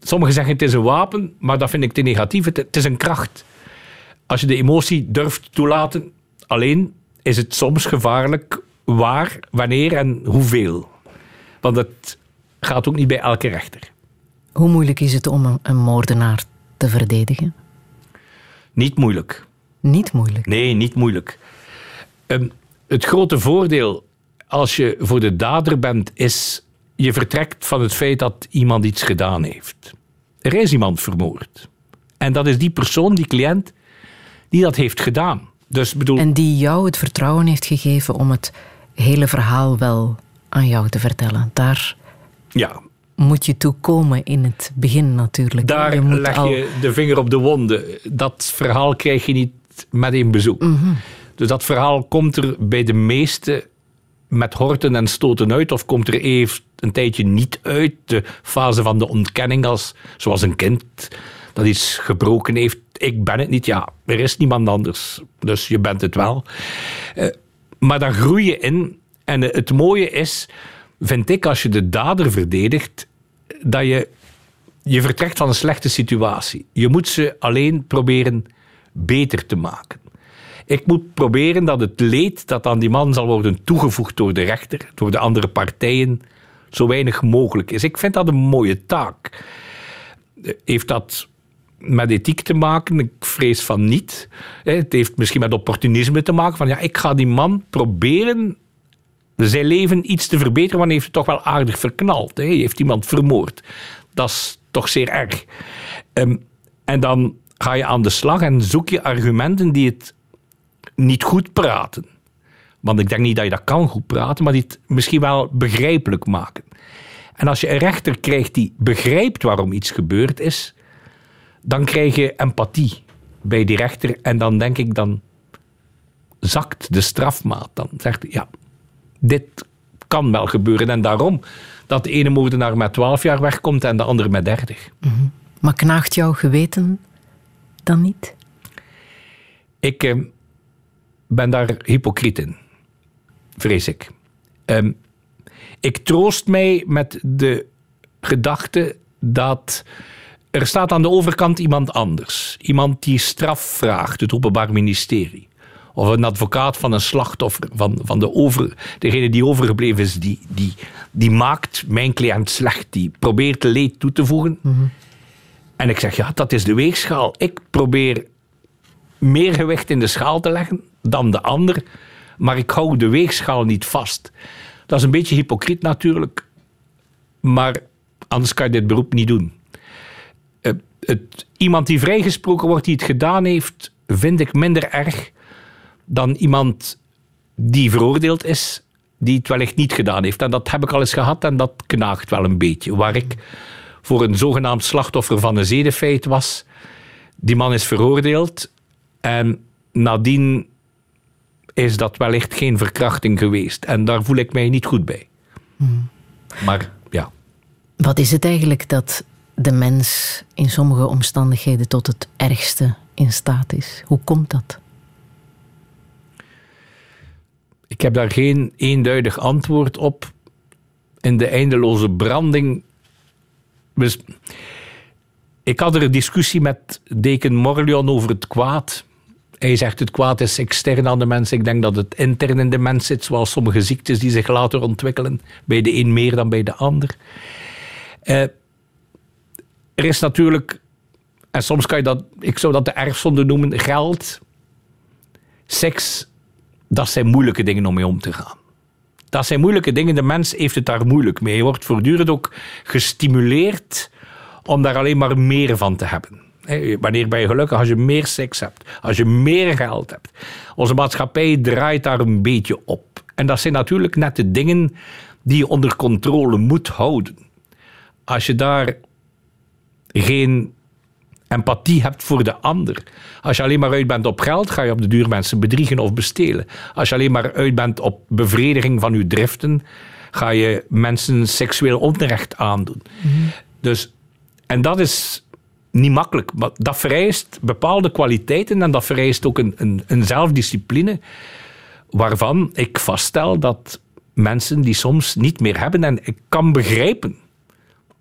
Sommigen zeggen het is een wapen, maar dat vind ik te negatief. Het, het is een kracht. Als je de emotie durft toelaten, alleen is het soms gevaarlijk waar, wanneer en hoeveel. Want het... gaat ook niet bij elke rechter. Hoe moeilijk is het om een moordenaar te verdedigen? Niet moeilijk. Niet moeilijk? Nee, niet moeilijk. Um, het grote voordeel als je voor de dader bent, is je vertrekt van het feit dat iemand iets gedaan heeft. Er is iemand vermoord. En dat is die persoon, die cliënt, die dat heeft gedaan. Dus, bedoel... En die jou het vertrouwen heeft gegeven om het hele verhaal wel aan jou te vertellen. Daar... Ja. Moet je toe komen in het begin natuurlijk. Daar je moet leg je al... de vinger op de wonde. Dat verhaal krijg je niet met één bezoek. Mm-hmm. Dus dat verhaal komt er bij de meesten met horten en stoten uit. Of komt er even een tijdje niet uit. De fase van de ontkenning, als, zoals een kind dat iets gebroken heeft. Ik ben het niet, ja. Er is niemand anders. Dus je bent het wel. Uh, maar daar groei je in. En uh, het mooie is... vind ik, als je de dader verdedigt, dat je je vertrekt van een slechte situatie. Je moet ze alleen proberen beter te maken. Ik moet proberen dat het leed dat aan die man zal worden toegevoegd door de rechter, door de andere partijen, zo weinig mogelijk is. Ik vind dat een mooie taak. Heeft dat met ethiek te maken? Ik vrees van niet. Het heeft misschien met opportunisme te maken. Van ja, ik ga die man proberen... zijn leven iets te verbeteren, want hij heeft het toch wel aardig verknald. Hij heeft iemand vermoord. Dat is toch zeer erg. Um, en dan ga je aan de slag en zoek je argumenten die het niet goed praten. Want ik denk niet dat je dat kan goed praten, maar die het misschien wel begrijpelijk maken. En als je een rechter krijgt die begrijpt waarom iets gebeurd is, dan krijg je empathie bij die rechter. En dan denk ik, dan zakt de strafmaat. Dan zegt hij, ja... dit kan wel gebeuren. En daarom dat de ene moordenaar met twaalf jaar wegkomt en de andere met dertig. Mm-hmm. Maar knaagt jouw geweten dan niet? Ik eh, ben daar hypocriet in. Vrees ik. Um, ik troost mij met de gedachte dat... er staat aan de overkant iemand anders. Iemand die straf vraagt, het Openbaar Ministerie. Of een advocaat van een slachtoffer, van, van de over, degene die overgebleven is, die, die, die maakt mijn cliënt slecht. Die probeert leed toe te voegen. Mm-hmm. En ik zeg, ja, dat is de weegschaal. Ik probeer meer gewicht in de schaal te leggen dan de ander, maar ik hou de weegschaal niet vast. Dat is een beetje hypocriet natuurlijk, maar anders kan je dit beroep niet doen. Uh, het, iemand die vrijgesproken wordt, die het gedaan heeft, vind ik minder erg... dan iemand die veroordeeld is, die het wellicht niet gedaan heeft. En dat heb ik al eens gehad en dat knaagt wel een beetje. Waar ik voor een zogenaamd slachtoffer van een zedefeit was. Die man is veroordeeld en nadien is dat wellicht geen verkrachting geweest. En daar voel ik mij niet goed bij. Hmm. Maar ja. Wat is het eigenlijk dat de mens in sommige omstandigheden tot het ergste in staat is? Hoe komt dat? Ik heb daar geen eenduidig antwoord op. in de eindeloze branding. Dus ik had er een discussie met Deken Morlion over het kwaad. Hij zegt, het kwaad is extern aan de mens. Ik denk dat het intern in de mens zit, zoals sommige ziektes die zich later ontwikkelen. Bij de een meer dan bij de ander. Eh, er is natuurlijk, en soms kan je dat, ik zou dat de erfzonde noemen, geld, seks, dat zijn moeilijke dingen om mee om te gaan. Dat zijn moeilijke dingen. De mens heeft het daar moeilijk mee. Hij wordt voortdurend ook gestimuleerd om daar alleen maar meer van te hebben. He, wanneer ben je gelukkig? Als je meer seks hebt. Als je meer geld hebt. Onze maatschappij draait daar een beetje op. En dat zijn natuurlijk net de dingen die je onder controle moet houden. Als je daar geen empathie hebt voor de ander. Als je alleen maar uit bent op geld, ga je op de duur mensen bedriegen of bestelen. Als je alleen maar uit bent op bevrediging van je driften, ga je mensen seksueel onrecht aandoen. Mm-hmm. Dus, en dat is niet makkelijk, maar dat vereist bepaalde kwaliteiten en dat vereist ook een, een, een zelfdiscipline waarvan ik vaststel dat mensen die soms niet meer hebben, en ik kan begrijpen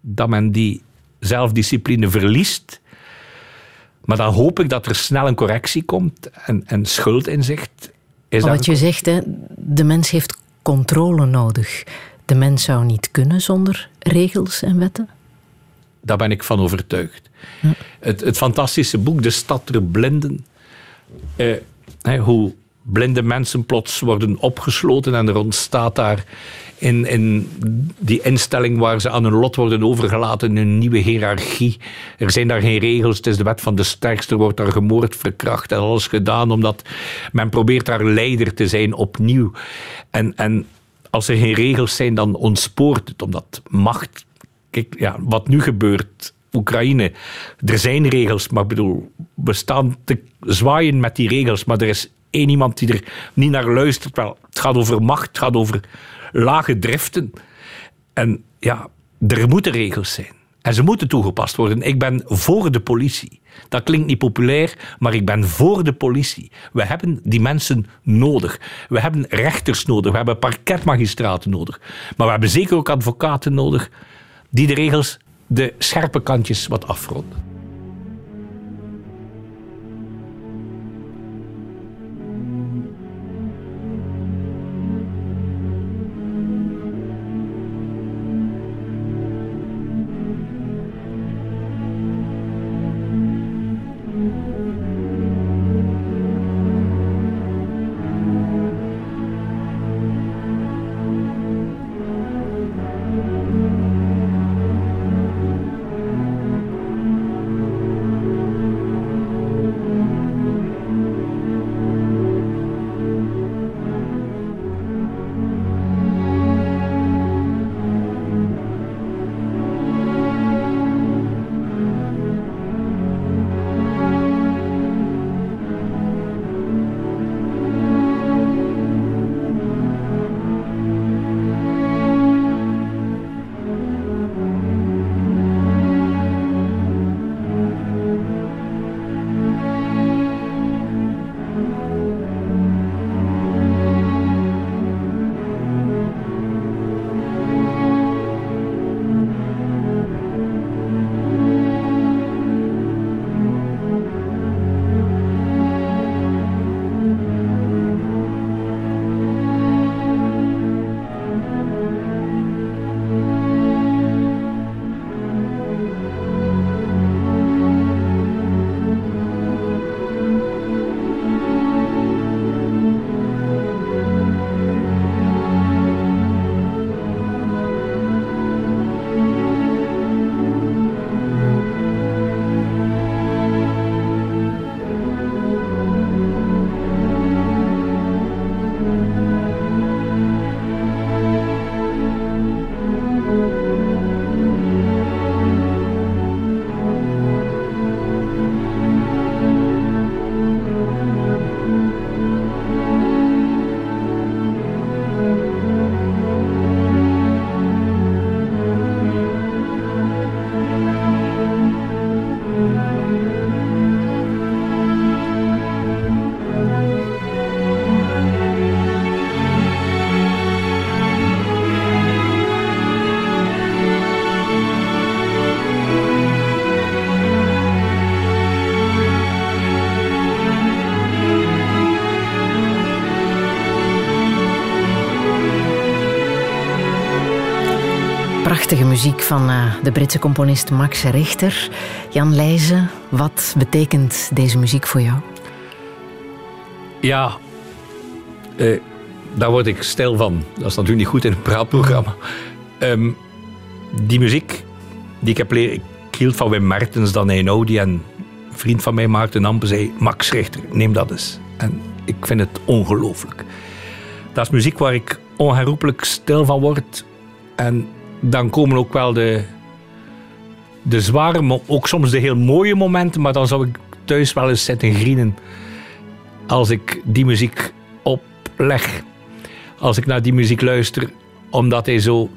dat men die zelfdiscipline verliest, maar dan hoop ik dat er snel een correctie komt en, en schuldinzicht. Is dat wat je zegt, hè? De mens heeft controle nodig. De mens zou niet kunnen zonder regels en wetten. Daar ben ik van overtuigd. Ja. Het, het fantastische boek De Stad der Blinden. Eh, hoe blinde mensen plots worden opgesloten en er ontstaat daar in, in die instelling waar ze aan hun lot worden overgelaten een nieuwe hiërarchie. Er zijn daar geen regels. Het is de wet van de sterkste. Wordt daar gemoord, verkracht en alles gedaan omdat men probeert daar leider te zijn opnieuw. En, en als er geen regels zijn, dan ontspoort het omdat macht. Kijk, ja, wat nu gebeurt, Oekraïne, er zijn regels, maar bedoel, we staan te zwaaien met die regels, maar er is één iemand die er niet naar luistert. Wel, het gaat over macht, het gaat over lage driften. En ja, er moeten regels zijn. En ze moeten toegepast worden. Ik ben voor de politie. Dat klinkt niet populair, maar ik ben voor de politie. We hebben die mensen nodig. We hebben rechters nodig, we hebben parketmagistraten nodig. Maar we hebben zeker ook advocaten nodig die de regels, de scherpe kantjes wat afronden. prachtige muziek van uh, de Britse componist Max Richter. Jan Leysen, wat betekent deze muziek voor jou? Ja, uh, daar word ik stil van. Dat is natuurlijk niet goed in een praatprogramma. Um, die muziek die ik heb leren... Ik hield van Wim Martens, dan een Audi. En een vriend van mij, Maarten Ampe, zei... Max Richter, neem dat eens. En ik vind het ongelooflijk. Dat is muziek waar ik onherroepelijk stil van word... En dan komen ook wel de, de zware, maar ook soms de heel mooie momenten. Maar dan zou ik thuis wel eens zitten grienen als ik die muziek opleg. Als ik naar die muziek luister, omdat hij zo...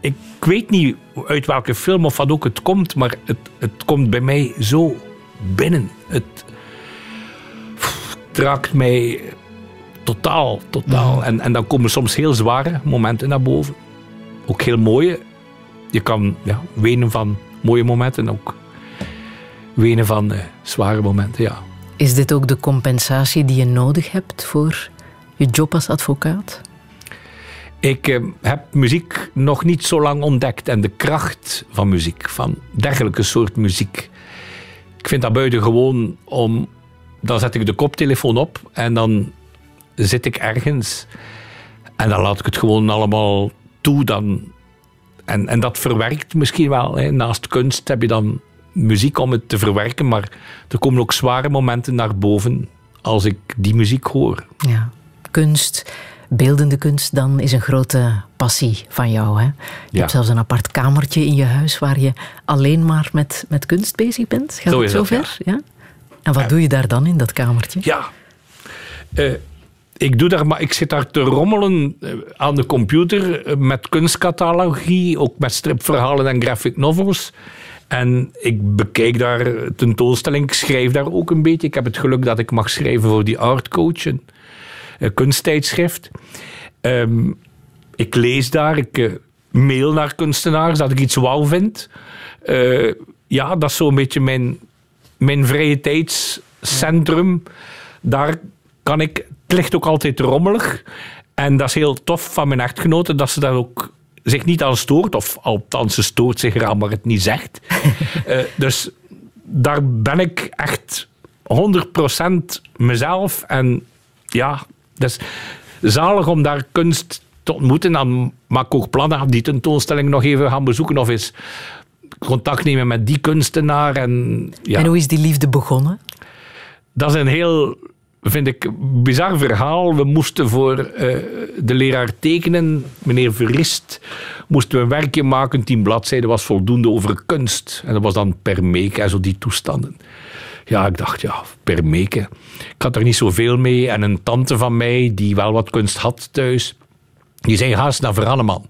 Ik weet niet uit welke film of wat ook het komt, maar het, het komt bij mij zo binnen. Het pff, raakt mij totaal, totaal. Ja. En, en dan komen soms heel zware momenten naar boven. Ook heel mooie. Je kan ja, wenen van mooie momenten en ook wenen van eh, zware momenten, ja. Is dit ook de compensatie die je nodig hebt voor je job als advocaat? Ik eh, heb muziek nog niet zo lang ontdekt en de kracht van muziek, van dergelijke soort muziek. Ik vind dat buitengewoon om... Dan zet ik de koptelefoon op en dan zit ik ergens en dan laat ik het gewoon allemaal... toe dan. En, en dat verwerkt misschien wel. Hè. Naast kunst heb je dan muziek om het te verwerken, maar er komen ook zware momenten naar boven als ik die muziek hoor. Ja, kunst, beeldende kunst, dan is een grote passie van jou. Hè? Je ja. hebt zelfs een apart kamertje in je huis waar je alleen maar met, met kunst bezig bent. Gaat zo het zover? Ja. Ja? En wat ja. doe je daar dan in dat kamertje? Ja, uh, Ik, doe daar, maar ik zit daar te rommelen aan de computer met kunstcatalogie, ook met stripverhalen en graphic novels. En ik bekijk daar tentoonstellingen, ik schrijf daar ook een beetje. Ik heb het geluk dat ik mag schrijven voor die Artcoach, een kunsttijdschrift. Um, ik lees daar, ik uh, mail naar kunstenaars dat ik iets wauw vind. Uh, ja, dat is zo'n beetje mijn, mijn vrije tijdscentrum. Daar kan ik... Het ligt ook altijd rommelig. En dat is heel tof van mijn echtgenote dat ze daar ook zich niet aan stoort. Of althans, ze stoort zich eraan, maar het niet zegt. uh, dus daar ben ik echt honderd procent mezelf. En ja, dat is zalig om daar kunst te ontmoeten. Dan maak ik ook plannen om die tentoonstelling nog even gaan bezoeken. Of eens contact nemen met die kunstenaar. En, ja. en hoe is die liefde begonnen? Dat is een heel... vind ik een bizar verhaal. We moesten voor uh, de leraar tekenen, meneer Verrist, moesten we een werkje maken, tien bladzijden was voldoende over kunst. En dat was dan per meek en zo die toestanden. Ja, ik dacht, ja, per meek. Ik had er niet zoveel mee. En een tante van mij, die wel wat kunst had thuis, die zei haast naar Veranneman.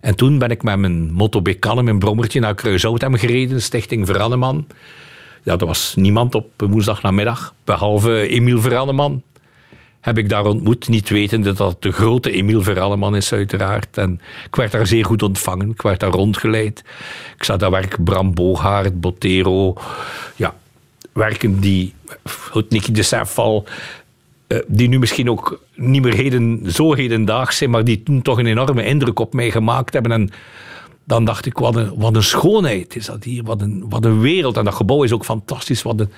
En toen ben ik met mijn motto Bekanne, mijn brommertje, naar Kruishoutem gereden, Stichting Veranneman. Ja, er was niemand op woensdagnamiddag, behalve Émile Veranneman. Heb ik daar ontmoet, niet wetende dat het de grote Émile Veranneman is uiteraard. En ik werd daar zeer goed ontvangen, ik werd daar rondgeleid. Ik zag daar werk Bram Boogaert, Botero. Ja, werken die, Nicky de Seffal, die nu misschien ook niet meer heden, zo hedendaags zijn, maar die toen toch een enorme indruk op mij gemaakt hebben. En dan dacht ik, wat een, wat een schoonheid is dat hier. Wat een, wat een wereld. En dat gebouw is ook fantastisch. Wat een,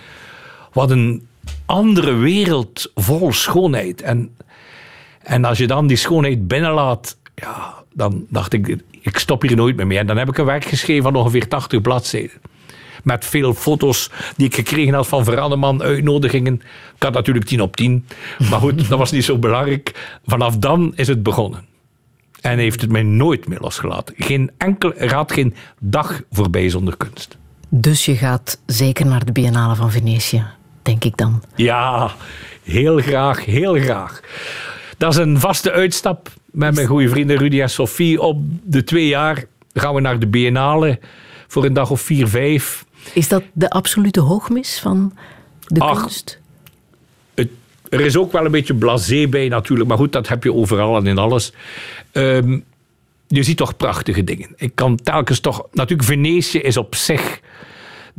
wat een andere wereld vol schoonheid. En, en als je dan die schoonheid binnenlaat... Ja, dan dacht ik, ik stop hier nooit meer mee. En dan heb ik een werk geschreven van ongeveer tachtig bladzijden. Met veel foto's die ik gekregen had van Veranneman, uitnodigingen. Ik had natuurlijk tien op tien. Maar goed, dat was niet zo belangrijk. Vanaf dan is het begonnen. En heeft het mij nooit meer losgelaten. Geen enkel, er gaat geen dag voorbij zonder kunst. Dus je gaat zeker naar de Biennale van Venetië, denk ik dan. Ja, heel graag, heel graag. Dat is een vaste uitstap met mijn goede vrienden Rudy en Sophie. Op de twee jaar gaan we naar de Biennale voor een dag of vier, vijf. Is dat de absolute hoogmis van de Ach, kunst? Er is ook wel een beetje blasé bij natuurlijk. Maar goed, dat heb je overal en in alles. Um, je ziet toch prachtige dingen. Ik kan telkens toch... Natuurlijk, Venetië is op zich...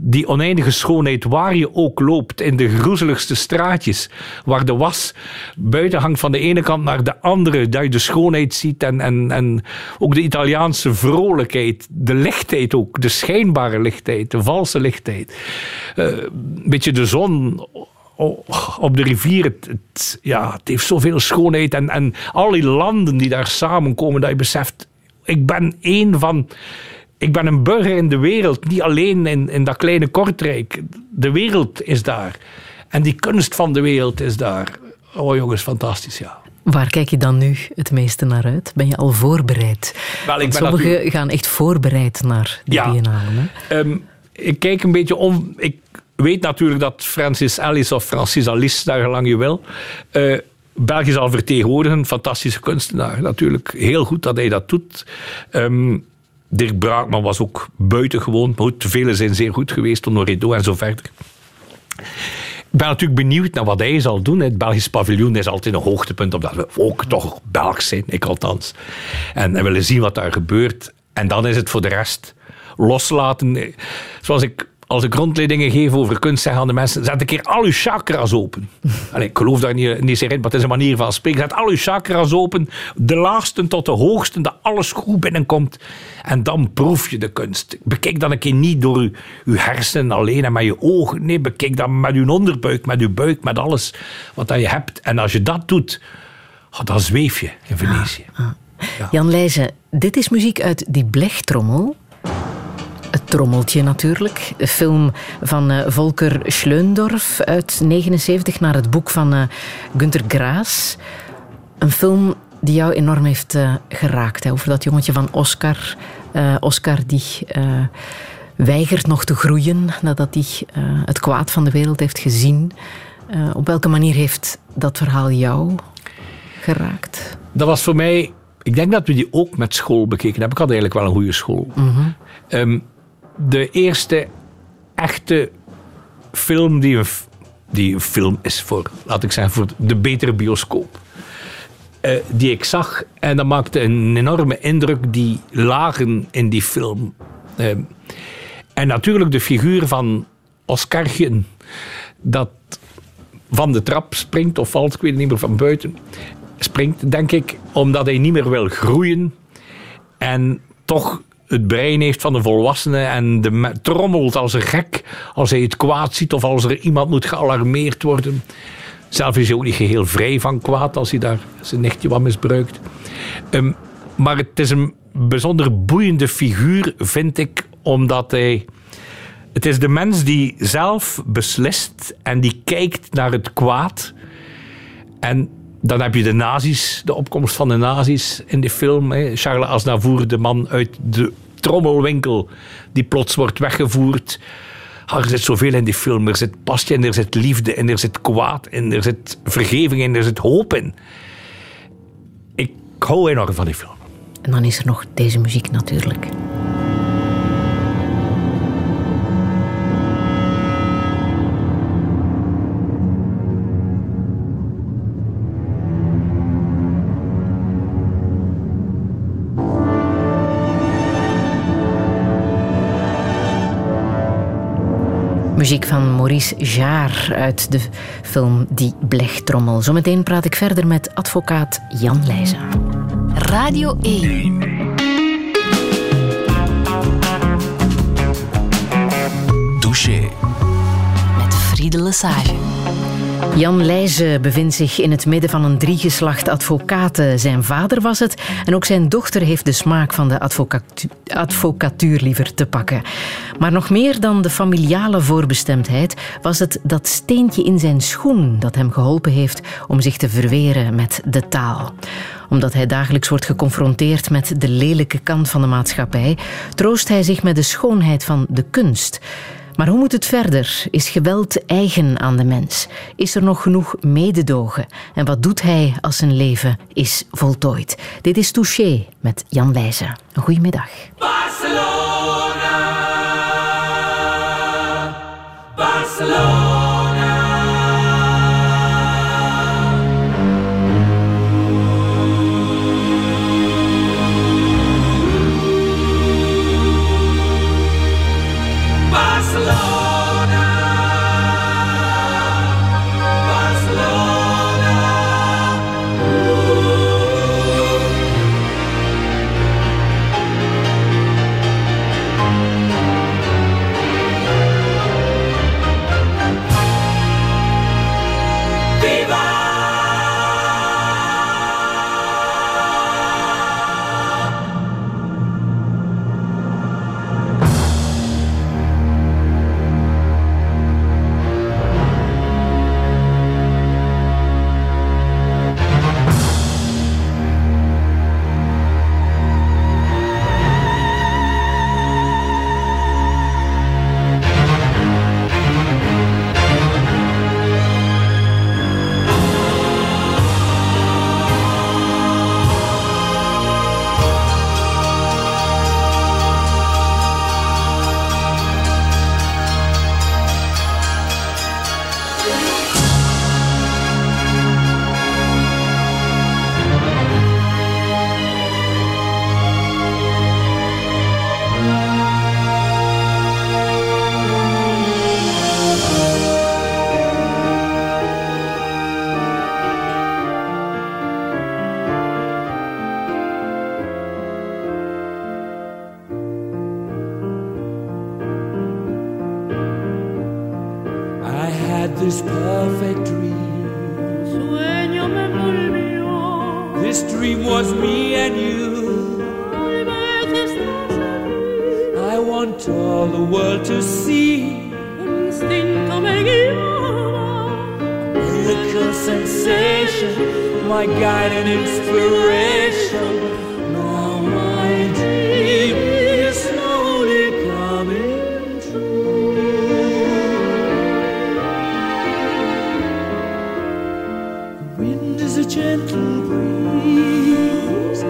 die oneindige schoonheid, waar je ook loopt, in de groezeligste straatjes, waar de was buiten hangt van de ene kant naar de andere, dat je de schoonheid ziet en, en, en ook de Italiaanse vrolijkheid, de lichtheid ook, de schijnbare lichtheid, de valse lichtheid. Uh, een beetje de zon op de rivier, het, het, ja, het heeft zoveel schoonheid en, en al die landen die daar samenkomen, dat je beseft, ik ben één van... Ik ben een burger in de wereld, niet alleen in, in dat kleine Kortrijk. De wereld is daar. En die kunst van de wereld is daar. Oh jongens, fantastisch, ja. Waar kijk je dan nu het meeste naar uit? Ben je al voorbereid? Wel, ik ben sommigen natuurlijk... gaan echt voorbereid naar die ja. biennale. Um, ik kijk een beetje om... Ik weet natuurlijk dat Francis Alÿs of Francis Alÿs, daar gelang je wil... Uh, België zal vertegenwoordigen, fantastische kunstenaar. Natuurlijk, heel goed dat hij dat doet. Um, Dirk Braakman was ook buitengewoon. Maar goed, velen zijn zeer goed geweest. Honoredo en zo verder. Ik ben natuurlijk benieuwd naar wat hij zal doen. Het Belgisch paviljoen is altijd een hoogtepunt. Omdat we ook toch Belg zijn. Ik althans. En we willen zien wat daar gebeurt. En dan is het voor de rest loslaten. Zoals ik... Als ik rondleidingen geef over kunst, zeggen aan de mensen... Zet een keer al uw chakras open. Allee, ik geloof daar niet, niet zeer in, maar het is een manier van spreken. Zet al uw chakras open, de laagste tot de hoogste, dat alles goed binnenkomt. En dan proef je de kunst. Bekijk dan een keer niet door uw, uw hersenen alleen en met je ogen. Nee, bekijk dan met uw onderbuik, met uw buik, met alles wat dat je hebt. En als je dat doet, oh, dan zweef je in Venetië. Ah, ah. Ja. Jan Leysen, dit is muziek uit die blechtrommel... Het trommeltje natuurlijk. Een film van uh, Volker Schlöndorff uit negenenzeventig naar het boek van uh, Günter Grass. Een film die jou enorm heeft uh, geraakt. Hè, over dat jongetje van Oscar. Uh, Oscar die uh, weigert nog te groeien nadat hij uh, het kwaad van de wereld heeft gezien. Uh, op welke manier heeft dat verhaal jou geraakt? Dat was voor mij... Ik denk dat we die ook met school bekeken hebben. Ik had eigenlijk wel een goede school. Mm-hmm. Um, De eerste echte film die een, die een film is voor, laat ik zeggen, voor de betere bioscoop. Uh, die ik zag. En dat maakte een enorme indruk, die lagen in die film. Uh, en natuurlijk de figuur van Oscarchen, dat van de trap springt of valt, ik weet het niet meer, van buiten. Springt, denk ik, omdat hij niet meer wil groeien. En toch... het brein heeft van de volwassene en de me- trommelt als een gek als hij het kwaad ziet of als er iemand moet gealarmeerd worden. Zelf is hij ook niet geheel vrij van kwaad als hij daar zijn nichtje wat misbruikt. Um, maar het is een bijzonder boeiende figuur, vind ik, omdat hij... Het is de mens die zelf beslist en die kijkt naar het kwaad. En... dan heb je de nazi's, de opkomst van de nazi's in de film. Hè. Charles Aznavour, de man uit de trommelwinkel, die plots wordt weggevoerd. Ah, er zit zoveel in die film. Er zit passie in, er zit liefde in, er zit kwaad in, er zit vergeving in, er zit hoop in. Ik hou enorm van die film. En dan is er nog deze muziek natuurlijk. Muziek van Maurice Jarre uit de film Die Blechtrommel. Zometeen praat ik verder met advocaat Jan Leysen. Radio één. Douché. Met Friede Lesage. Jan Leysen bevindt zich in het midden van een driegeslacht advocaten. Zijn vader was het en ook zijn dochter heeft de smaak van de advocatu- advocatuur liever te pakken. Maar nog meer dan de familiale voorbestemdheid was het dat steentje in zijn schoen dat hem geholpen heeft om zich te verweren met de taal. Omdat hij dagelijks wordt geconfronteerd met de lelijke kant van de maatschappij, troost hij zich met de schoonheid van de kunst. Maar hoe moet het verder? Is geweld eigen aan de mens? Is er nog genoeg mededogen? En wat doet hij als zijn leven is voltooid? Dit is Touché met Jan Leysen. Goedemiddag. Barcelona, Barcelona. Barcelona. This dream was me and you. I want all the world to see miracle sensation, my guide and inspiration. Now my dream is slowly coming true. The wind is a gentle breeze,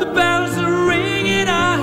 the bells are ringing out.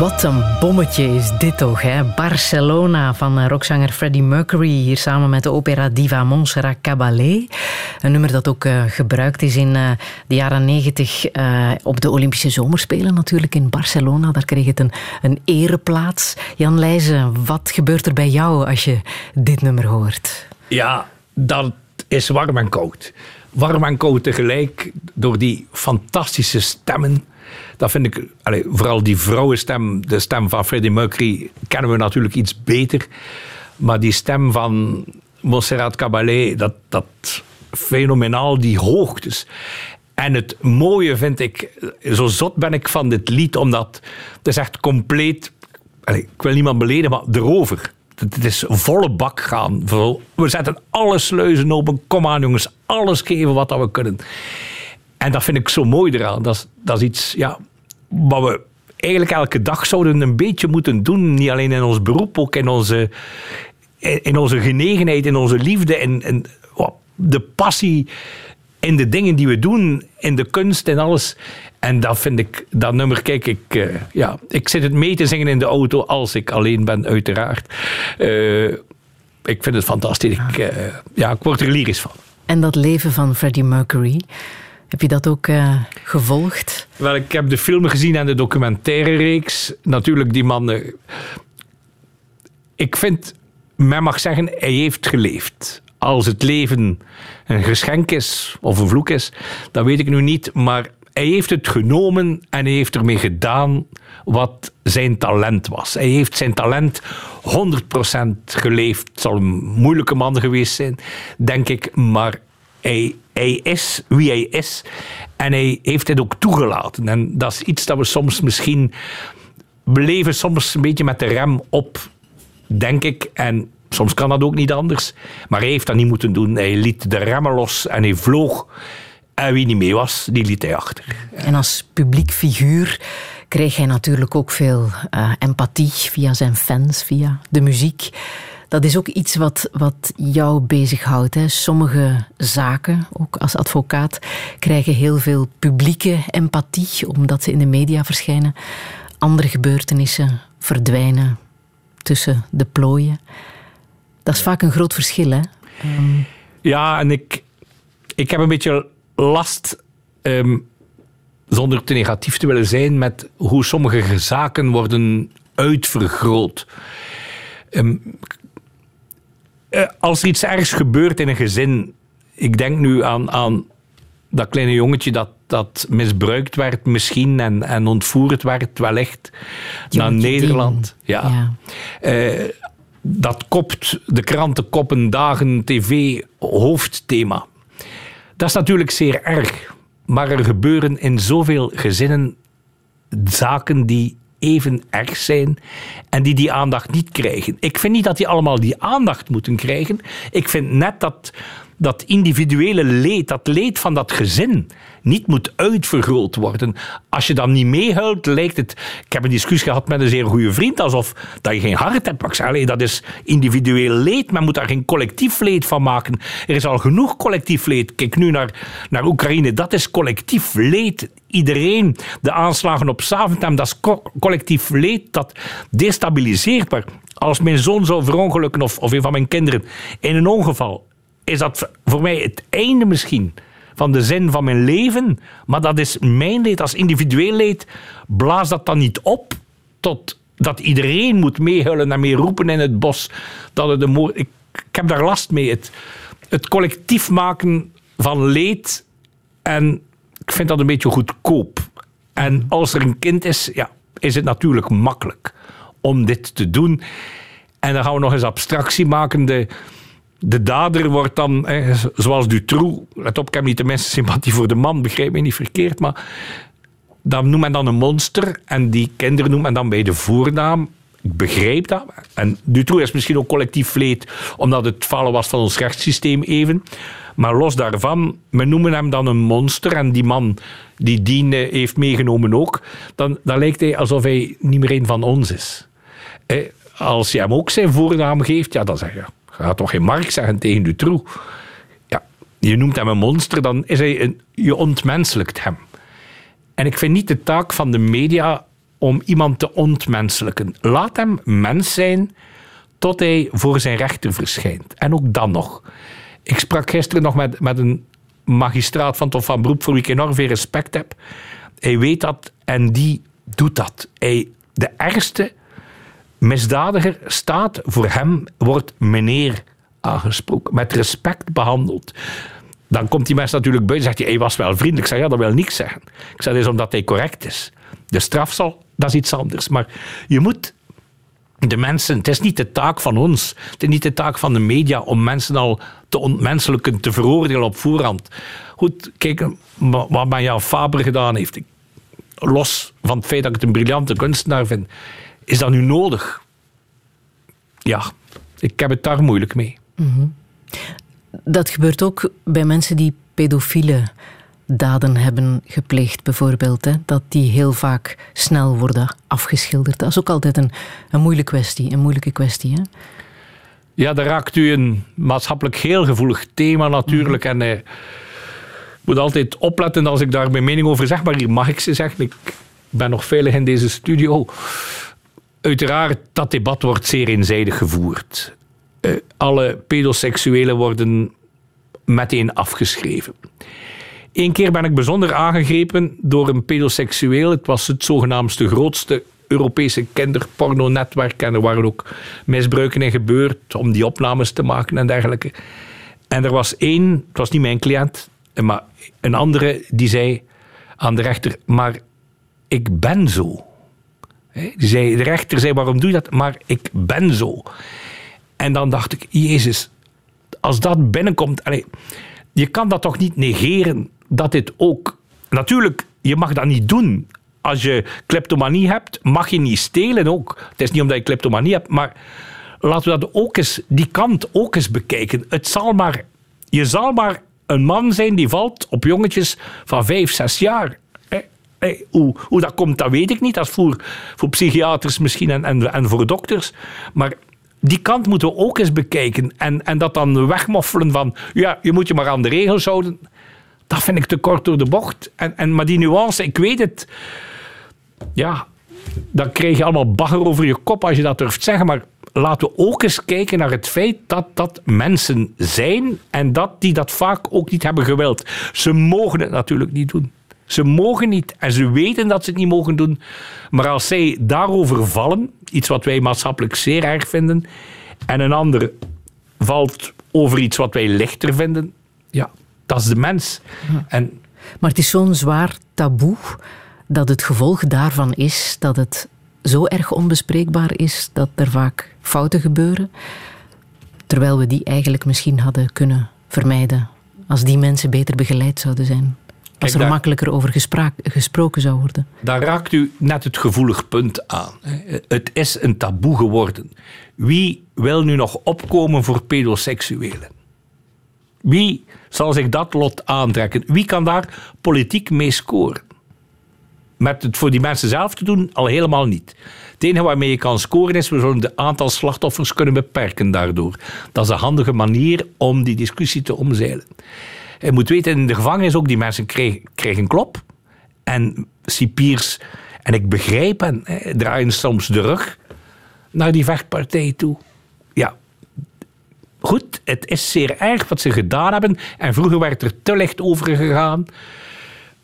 Wat een bommetje is dit toch, hè? Barcelona van rockzanger Freddie Mercury, hier samen met de opera diva Montserrat Caballé. Een nummer dat ook uh, gebruikt is in uh, de jaren negentig uh, op de Olympische Zomerspelen natuurlijk in Barcelona. Daar kreeg het een, een ereplaats. Jan Leysen, wat gebeurt er bij jou als je dit nummer hoort? Ja, dat is warm en koud. Warm en koud tegelijk door die fantastische stemmen. Dat vind ik, allez, vooral die vrouwenstem, de stem van Freddie Mercury, kennen we natuurlijk iets beter. Maar die stem van Montserrat Caballé, dat, dat fenomenaal, die hoogtes. En het mooie vind ik, zo zot ben ik van dit lied, omdat het is echt compleet, allez, ik wil niemand beledigen, maar erover. Het is volle bak gaan. We zetten alle sluizen open, kom aan jongens, alles geven wat we kunnen. En dat vind ik zo mooi eraan. Dat is, dat is iets, ja, wat we eigenlijk elke dag zouden een beetje moeten doen. Niet alleen in ons beroep, ook in onze, in onze genegenheid, in onze liefde. En, en de passie in de dingen die we doen, in de kunst en alles. En dat vind ik, dat nummer, kijk, ik, uh, ja, ik zit het mee te zingen in de auto als ik alleen ben, uiteraard. Uh, ik vind het fantastisch. Ik, uh, ja, ik word er lyrisch van. En dat leven van Freddie Mercury... Heb je dat ook uh, gevolgd? Wel, ik heb de film gezien en de documentaire reeks. Natuurlijk, die man... Ik vind, men mag zeggen, hij heeft geleefd. Als het leven een geschenk is, of een vloek is, dat weet ik nu niet. Maar hij heeft het genomen en hij heeft ermee gedaan wat zijn talent was. Hij heeft zijn talent honderd procent geleefd. Het zal een moeilijke man geweest zijn, denk ik. Maar hij, hij is wie hij is. En hij heeft het ook toegelaten. En dat is iets dat we soms misschien... We leven soms een beetje met de rem op, denk ik. En soms kan dat ook niet anders. Maar hij heeft dat niet moeten doen. Hij liet de remmen los en hij vloog. En wie niet mee was, die liet hij achter. En als publiek figuur kreeg hij natuurlijk ook veel uh, empathie via zijn fans, via de muziek. Dat is ook iets wat, wat jou bezighoudt, hè? Sommige zaken, ook als advocaat, krijgen heel veel publieke empathie, omdat ze in de media verschijnen. Andere gebeurtenissen verdwijnen tussen de plooien. Dat is vaak een groot verschil, hè? Um... Ja, en ik, ik heb een beetje last, um, zonder te negatief te willen zijn, met hoe sommige zaken worden uitvergroot. Um, als er iets ergs gebeurt in een gezin... Ik denk nu aan, aan dat kleine jongetje dat, dat misbruikt werd misschien en, en ontvoerd werd, wellicht, jongetje naar Nederland. Dien. Ja. ja. Uh, dat kopt de kranten, koppen, dagen, tv, hoofdthema. Dat is natuurlijk zeer erg. Maar er gebeuren in zoveel gezinnen zaken die even erg zijn en die die aandacht niet krijgen. Ik vind niet dat die allemaal die aandacht moeten krijgen. Ik vind net dat dat individuele leed, dat leed van dat gezin, niet moet uitvergroot worden. Als je dan niet meehuilt, lijkt het... Ik heb een discussie gehad met een zeer goede vriend, alsof dat je geen hart hebt. Ik zeg, allee, dat is individueel leed. Men moet daar geen collectief leed van maken. Er is al genoeg collectief leed. Kijk nu naar, naar Oekraïne. Dat is collectief leed. Iedereen, de aanslagen op Zaventem, dat is co- collectief leed. Dat destabiliseert. Maar als mijn zoon zou verongelukken, of, of een van mijn kinderen, in een ongeval... Is dat voor mij het einde misschien van de zin van mijn leven? Maar dat is mijn leed, als individueel leed. Blaas dat dan niet op tot dat iedereen moet meehuilen en mee roepen in het bos. Dat het een mo- ik, ik heb daar last mee. Het, het collectief maken van leed. En ik vind dat een beetje goedkoop. En als er een kind is, ja, is het natuurlijk makkelijk om dit te doen. En dan gaan we nog eens abstractie maken. De... De dader wordt dan, hè, zoals Dutroux... Let op, ik heb niet de meeste sympathie voor de man, begrijp me niet verkeerd, maar dan noemt men dan een monster en die kinderen noemt men dan bij de voornaam. Ik begrijp dat. En Dutroux is misschien ook collectief leed, omdat het falen was van ons rechtssysteem even. Maar los daarvan, we noemen hem dan een monster en die man die Dien heeft meegenomen ook, dan, dan lijkt hij alsof hij niet meer een van ons is. Als je hem ook zijn voornaam geeft, ja, dan zeg je... Je gaat toch geen Marx zeggen tegen Dutroux. Ja, je noemt hem een monster, dan is hij een, je ontmenselijkt hem. En ik vind niet de taak van de media om iemand te ontmenselijken. Laat hem mens zijn tot hij voor zijn rechter verschijnt. En ook dan nog. Ik sprak gisteren nog met, met een magistraat van Hof van Beroep, voor wie ik enorm veel respect heb. Hij weet dat en die doet dat. Hij, de ergste... misdadiger staat voor hem, wordt meneer aangesproken, met respect behandeld. Dan komt die mens natuurlijk buiten en zegt hij, hij was wel vriendelijk. Ik zeg, ja, dat wil niks zeggen. Ik zeg, dat is omdat hij correct is. De straf zal, dat is iets anders. Maar je moet de mensen, het is niet de taak van ons, het is niet de taak van de media om mensen al te ontmenselijken, te veroordelen op voorhand. Goed, kijk wat Marjan Faber gedaan heeft. Los van het feit dat ik het een briljante kunstenaar vind. Is dat nu nodig? Ja, ik heb het daar moeilijk mee. Mm-hmm. Dat gebeurt ook bij mensen die pedofiele daden hebben gepleegd, bijvoorbeeld. Hè? Dat die heel vaak snel worden afgeschilderd. Dat is ook altijd een, een moeilijke kwestie. Een moeilijke kwestie hè? Ja, daar raakt u een maatschappelijk heel gevoelig thema natuurlijk. Mm-hmm. En eh, ik moet altijd opletten als ik daar mijn mening over zeg. Maar hier mag ik ze zeggen. Ik ben nog veilig in deze studio... Uiteraard, dat debat wordt zeer eenzijdig gevoerd. Uh, alle pedoseksuelen worden meteen afgeschreven. Eén keer ben ik bijzonder aangegrepen door een pedoseksueel. Het was het zogenaamste grootste Europese kinderporno-netwerk. En er waren ook misbruiken in gebeurd om die opnames te maken en dergelijke. En er was één, het was niet mijn cliënt, maar een andere die zei aan de rechter, maar ik ben zo. Die zei, de rechter zei, waarom doe je dat? Maar ik ben zo. En dan dacht ik, Jezus, als dat binnenkomt... Allez, je kan dat toch niet negeren dat dit ook... Natuurlijk, je mag dat niet doen. Als je kleptomanie hebt, mag je niet stelen ook. Het is niet omdat je kleptomanie hebt, maar laten we dat ook eens, die kant ook eens bekijken. Het zal maar, je zal maar een man zijn die valt op jongetjes van vijf, zes jaar. Hey, hoe, hoe dat komt, dat weet ik niet. Dat is voor, voor psychiaters misschien en, en, en voor dokters. Maar die kant moeten we ook eens bekijken. En, en dat dan wegmoffelen van... Ja, je moet je maar aan de regels houden. Dat vind ik te kort door de bocht. En, en, maar die nuance, ik weet het. Ja, dan krijg je allemaal bagger over je kop als je dat durft zeggen. Maar laten we ook eens kijken naar het feit dat dat mensen zijn. En dat die dat vaak ook niet hebben gewild. Ze mogen het natuurlijk niet doen. Ze mogen niet en ze weten dat ze het niet mogen doen. Maar als zij daarover vallen, iets wat wij maatschappelijk zeer erg vinden, en een ander valt over iets wat wij lichter vinden, ja, dat is de mens. Ja. En maar het is zo'n zwaar taboe dat het gevolg daarvan is dat het zo erg onbespreekbaar is dat er vaak fouten gebeuren, terwijl we die eigenlijk misschien hadden kunnen vermijden als die mensen beter begeleid zouden zijn. Als er Kijk, daar, makkelijker over gespraak, gesproken zou worden. Daar raakt u net het gevoelig punt aan. Het is een taboe geworden. Wie wil nu nog opkomen voor pedoseksuelen? Wie zal zich dat lot aantrekken? Wie kan daar politiek mee scoren? Met het voor die mensen zelf te doen, al helemaal niet. Het enige waarmee je kan scoren is, we zullen het aantal slachtoffers kunnen beperken daardoor. Dat is een handige manier om die discussie te omzeilen. Je moet weten, in de gevangenis ook, die mensen kregen, kregen klop. En cipiers, en ik begrijp hen, hè, draaien soms de rug naar die vechtpartij toe. Ja, goed, het is zeer erg wat ze gedaan hebben. En vroeger werd er te licht over gegaan.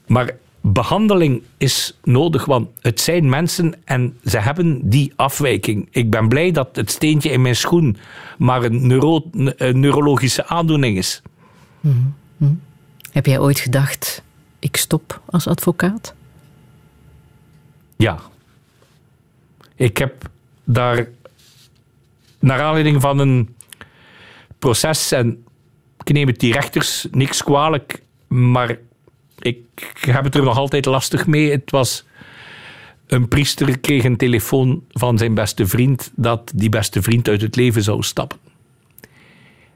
Maar behandeling is nodig, want het zijn mensen en ze hebben die afwijking. Ik ben blij dat het steentje in mijn schoen maar een, neuro, een neurologische aandoening is. Mm-hmm. Hm. Heb jij ooit gedacht, ik stop als advocaat? Ja. Ik heb daar, naar aanleiding van een proces, en ik neem het die rechters niks kwalijk, maar ik heb het er nog altijd lastig mee. Het was een priester kreeg een telefoon van zijn beste vriend dat die beste vriend uit het leven zou stappen.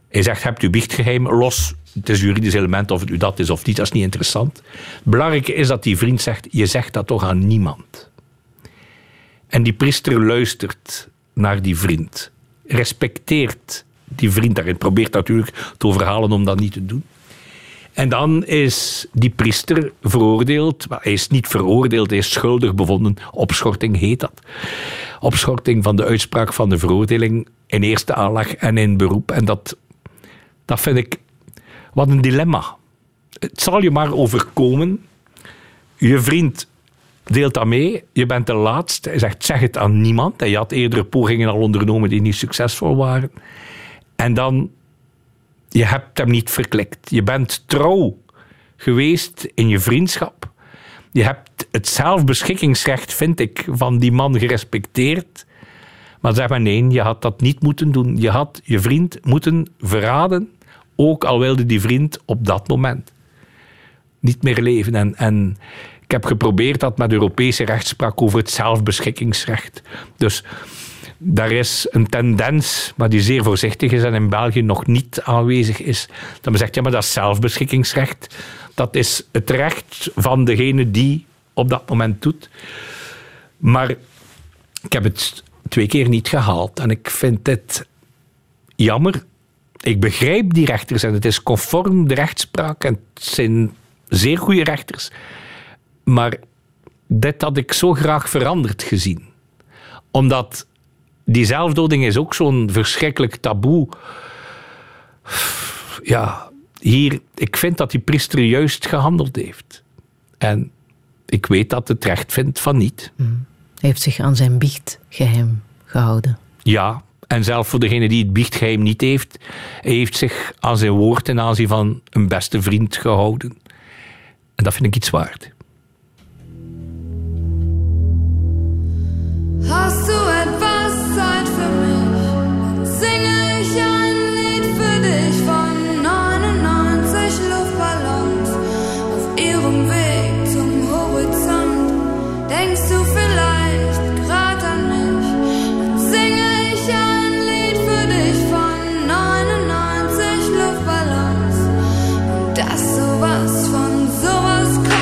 Hij zegt, hebt u biechtgeheim los? Het is een juridisch element, of het u dat is of niet, dat is niet interessant. Het belangrijke is dat die vriend zegt, je zegt dat toch aan niemand. En die priester luistert naar die vriend. Respecteert die vriend daarin. Probeert natuurlijk te overhalen om dat niet te doen. En dan is die priester veroordeeld. Maar hij is niet veroordeeld, hij is schuldig bevonden. Opschorting heet dat. Opschorting van de uitspraak van de veroordeling in eerste aanleg en in beroep. En dat, dat vind ik... Wat een dilemma. Het zal je maar overkomen. Je vriend deelt dat mee. Je bent de laatste. Hij zegt, zeg het aan niemand. En je had eerdere pogingen al ondernomen die niet succesvol waren. En dan, je hebt hem niet verklikt. Je bent trouw geweest in je vriendschap. Je hebt het zelfbeschikkingsrecht, vind ik, van die man gerespecteerd. Maar zeg maar, nee, je had dat niet moeten doen. Je had je vriend moeten verraden. Ook al wilde die vriend op dat moment niet meer leven. En, en ik heb geprobeerd dat met Europese rechtspraak over het zelfbeschikkingsrecht. Dus daar is een tendens, maar die zeer voorzichtig is en in België nog niet aanwezig is, dat men zegt, ja, maar dat zelfbeschikkingsrecht, dat is het recht van degene die op dat moment doet. Maar ik heb het twee keer niet gehaald. En ik vind dit jammer. Ik begrijp die rechters en het is conform de rechtspraak en het zijn zeer goede rechters. Maar dit had ik zo graag veranderd gezien. Omdat die zelfdoding is ook zo'n verschrikkelijk taboe. Ja, hier, ik vind dat die priester juist gehandeld heeft. En ik weet dat het recht vindt van niet. Mm. Hij heeft zich aan zijn biecht geheim gehouden. Ja, en zelf voor degene die het biechtgeheim niet heeft, hij heeft zich aan zijn woord en aanzien van een beste vriend gehouden. En dat vind ik iets waard. Hast du etwas Zeit für mich? Dann singe ich ein Lied für dich von neunundneunzig Luftballons auf ihrem Weg zum Horizont. Denkst du vielleicht grad an mich? Dann singe ich ein Lied für dich von neunundneunzig Luftballons und das sowas von sowas kommt.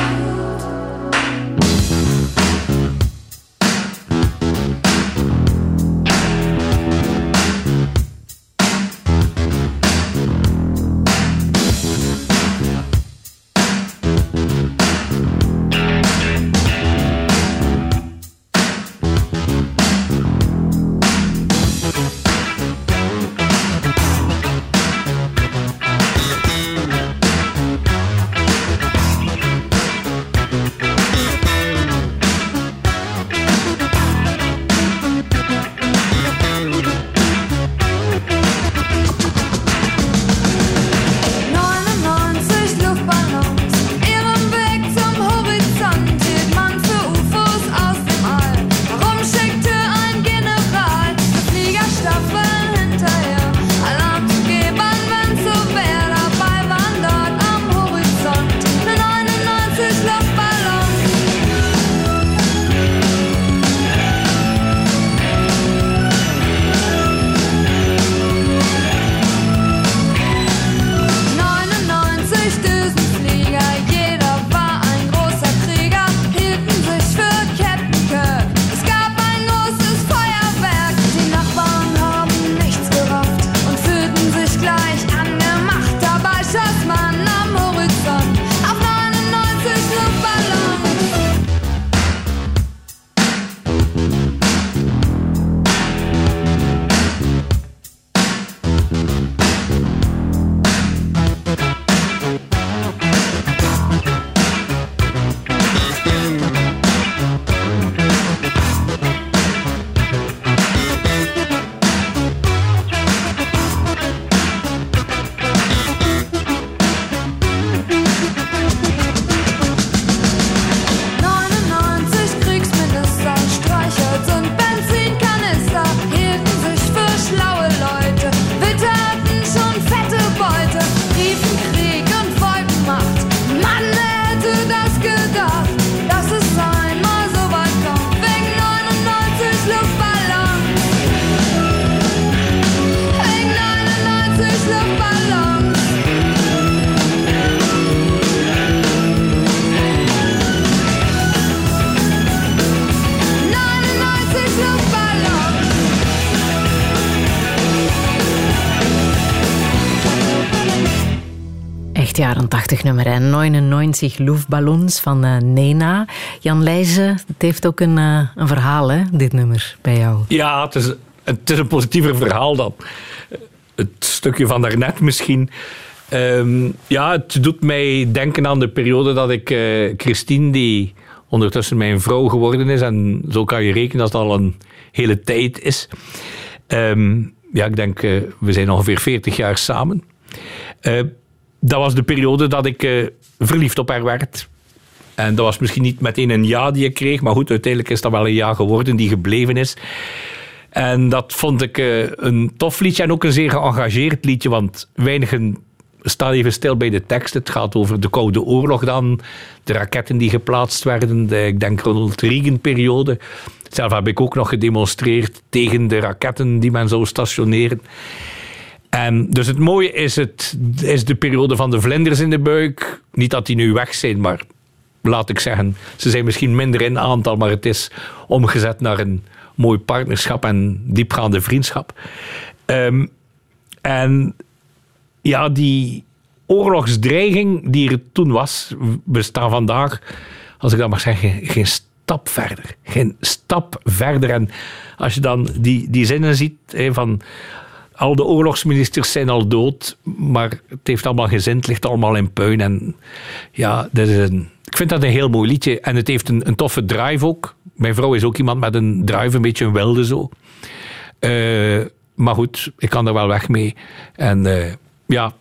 jaren tachtig nummer en neunundneunzig Luftballons van uh, Nena. Jan Leysen, het heeft ook een, uh, een verhaal, hè, dit nummer, bij jou. Ja, het is, het is een positiever verhaal dan het stukje van daarnet misschien. Um, ja, het doet mij denken aan de periode dat ik uh, Christine, die ondertussen mijn vrouw geworden is, en zo kan je rekenen dat het al een hele tijd is. Um, ja, ik denk, uh, we zijn ongeveer veertig jaar samen. Uh, Dat was de periode dat ik uh, verliefd op haar werd. En dat was misschien niet meteen een ja die ik kreeg, maar goed, uiteindelijk is dat wel een ja geworden die gebleven is. En dat vond ik uh, een tof liedje en ook een zeer geëngageerd liedje, want weinigen staan even stil bij de tekst. Het gaat over de Koude Oorlog dan, de raketten die geplaatst werden, de, ik denk Ronald Reagan-periode. Zelf heb ik ook nog gedemonstreerd tegen de raketten die men zou stationeren. En dus het mooie is, het, is de periode van de vlinders in de buik. Niet dat die nu weg zijn, maar laat ik zeggen, ze zijn misschien minder in aantal, maar het is omgezet naar een mooi partnerschap en diepgaande vriendschap. Um, en ja, die oorlogsdreiging die er toen was, we staan vandaag, als ik dat mag zeggen, geen stap verder. Geen stap verder. En als je dan die, die zinnen ziet, he, van... al de oorlogsministers zijn al dood, maar het heeft allemaal gezint, ligt allemaal in puin. En ja, dat is een, ik vind dat een heel mooi liedje. En het heeft een, een toffe drive ook. Mijn vrouw is ook iemand met een drive, een beetje een wilde zo. Uh, maar goed, ik kan er wel weg mee. En uh, ja,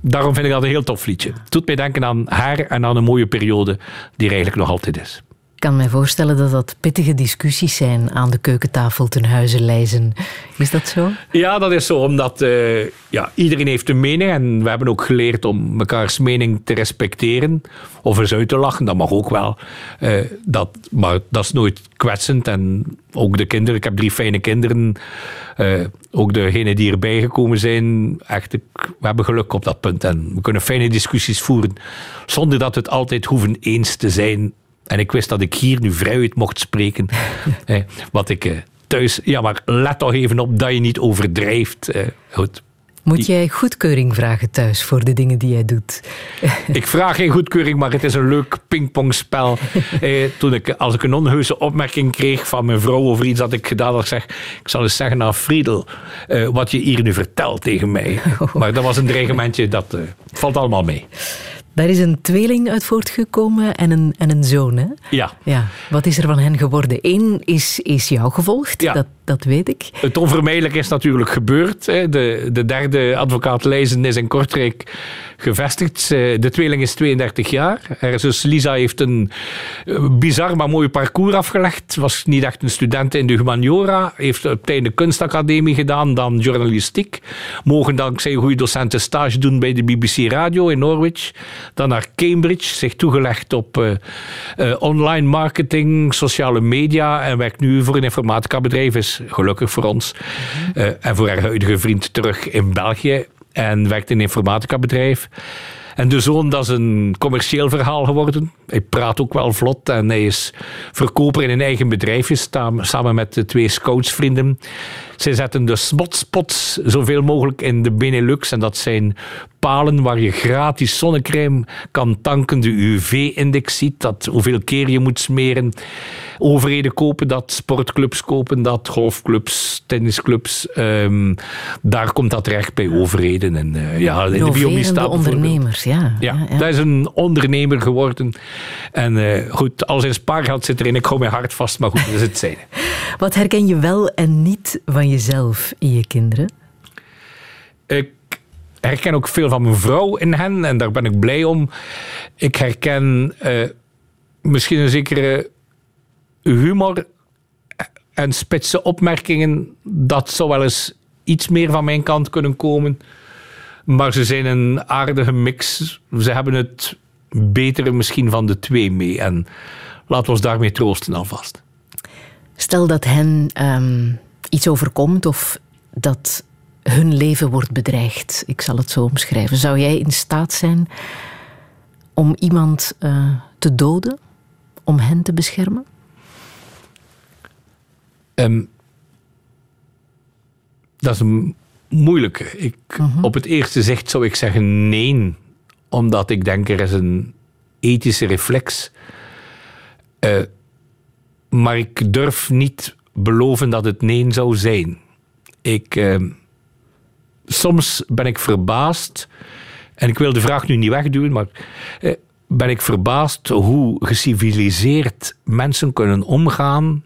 daarom vind ik dat een heel tof liedje. Het doet mij denken aan haar en aan een mooie periode die er eigenlijk nog altijd is. Ik kan me voorstellen dat dat pittige discussies zijn aan de keukentafel ten huize Leysen. Is dat zo? Ja, dat is zo, omdat uh, ja, iedereen heeft een mening en we hebben ook geleerd om mekaars mening te respecteren of eens uit te lachen, dat mag ook wel. Uh, dat, maar dat is nooit kwetsend en ook de kinderen, ik heb drie fijne kinderen, uh, ook degenen die erbij gekomen zijn, echt, we hebben geluk op dat punt en we kunnen fijne discussies voeren zonder dat we het altijd hoeven eens te zijn. En ik wist dat ik hier nu vrijuit mocht spreken. eh, wat ik eh, thuis... Ja, maar let toch even op dat je niet overdrijft. Eh, goed. Moet jij goedkeuring vragen thuis voor de dingen die jij doet? Ik vraag geen goedkeuring, maar het is een leuk pingpongspel. Eh, toen ik, als ik een onheuse opmerking kreeg van mijn vrouw over iets dat ik gedaan had, zeg, ik zal eens zeggen aan Friedel eh, wat je hier nu vertelt tegen mij. Oh. Maar dat was een dreigementje, dat eh, valt allemaal mee. Daar is een tweeling uit voortgekomen en een, en een zoon, hè? Ja. ja. Wat is er van hen geworden? Eén is, is jou gevolgd, ja. dat, dat weet ik. Het onvermijdelijk is natuurlijk gebeurd. Hè. De, de derde advocaat Leysen is in Kortrijk gevestigd. De tweeling is tweeëndertig jaar. Haar zus Lisa heeft een bizar maar mooi parcours afgelegd. Was niet echt een student in de humaniora. Heeft op het einde kunstacademie gedaan, dan journalistiek. Mogen dankzij goede docenten stage doen bij de B B C Radio in Norwich. Dan naar Cambridge, zich toegelegd op uh, uh, online marketing, sociale media en werkt nu voor een informatica-bedrijf, is gelukkig voor ons. Uh, en voor haar huidige vriend terug in België en werkt in een informatica-bedrijf. En de zoon, dat is een commercieel verhaal geworden. Hij praat ook wel vlot en hij is verkoper in een eigen bedrijfje samen met de twee scoutsvrienden. Zij zetten de hotspots zoveel mogelijk in de Benelux. En dat zijn palen waar je gratis zonnecrème kan tanken. De U V-index ziet dat, hoeveel keer je moet smeren. Overheden kopen dat, sportclubs kopen dat, golfclubs, tennisclubs. Um, daar komt dat recht bij overheden. En, uh, ja, in de biomista ondernemers, ja. Ja, ja. Dat is een ondernemer geworden. En uh, goed, al zijn spaargeld zit erin. Ik hou mijn hart vast, maar goed, dat is het zijn. Wat herken je wel en niet van jezelf in je kinderen? Ik herken ook veel van mijn vrouw in hen en daar ben ik blij om. Ik herken uh, misschien een zekere humor en spitse opmerkingen. Dat zou wel eens iets meer van mijn kant kunnen komen. Maar ze zijn een aardige mix. Ze hebben het betere misschien van de twee mee. En laten we ons daarmee troosten alvast. Stel dat hen um, iets overkomt of dat hun leven wordt bedreigd. Ik zal het zo omschrijven. Zou jij in staat zijn om iemand uh, te doden? Om hen te beschermen? Um, dat is een moeilijke. Ik, uh-huh. Op het eerste zicht zou ik zeggen nee. Omdat ik denk er is een ethische reflex. Uh, maar ik durf niet beloven dat het nee zou zijn. Ik... Uh, Soms ben ik verbaasd, en ik wil de vraag nu niet wegduwen, maar eh, ben ik verbaasd hoe geciviliseerd mensen kunnen omgaan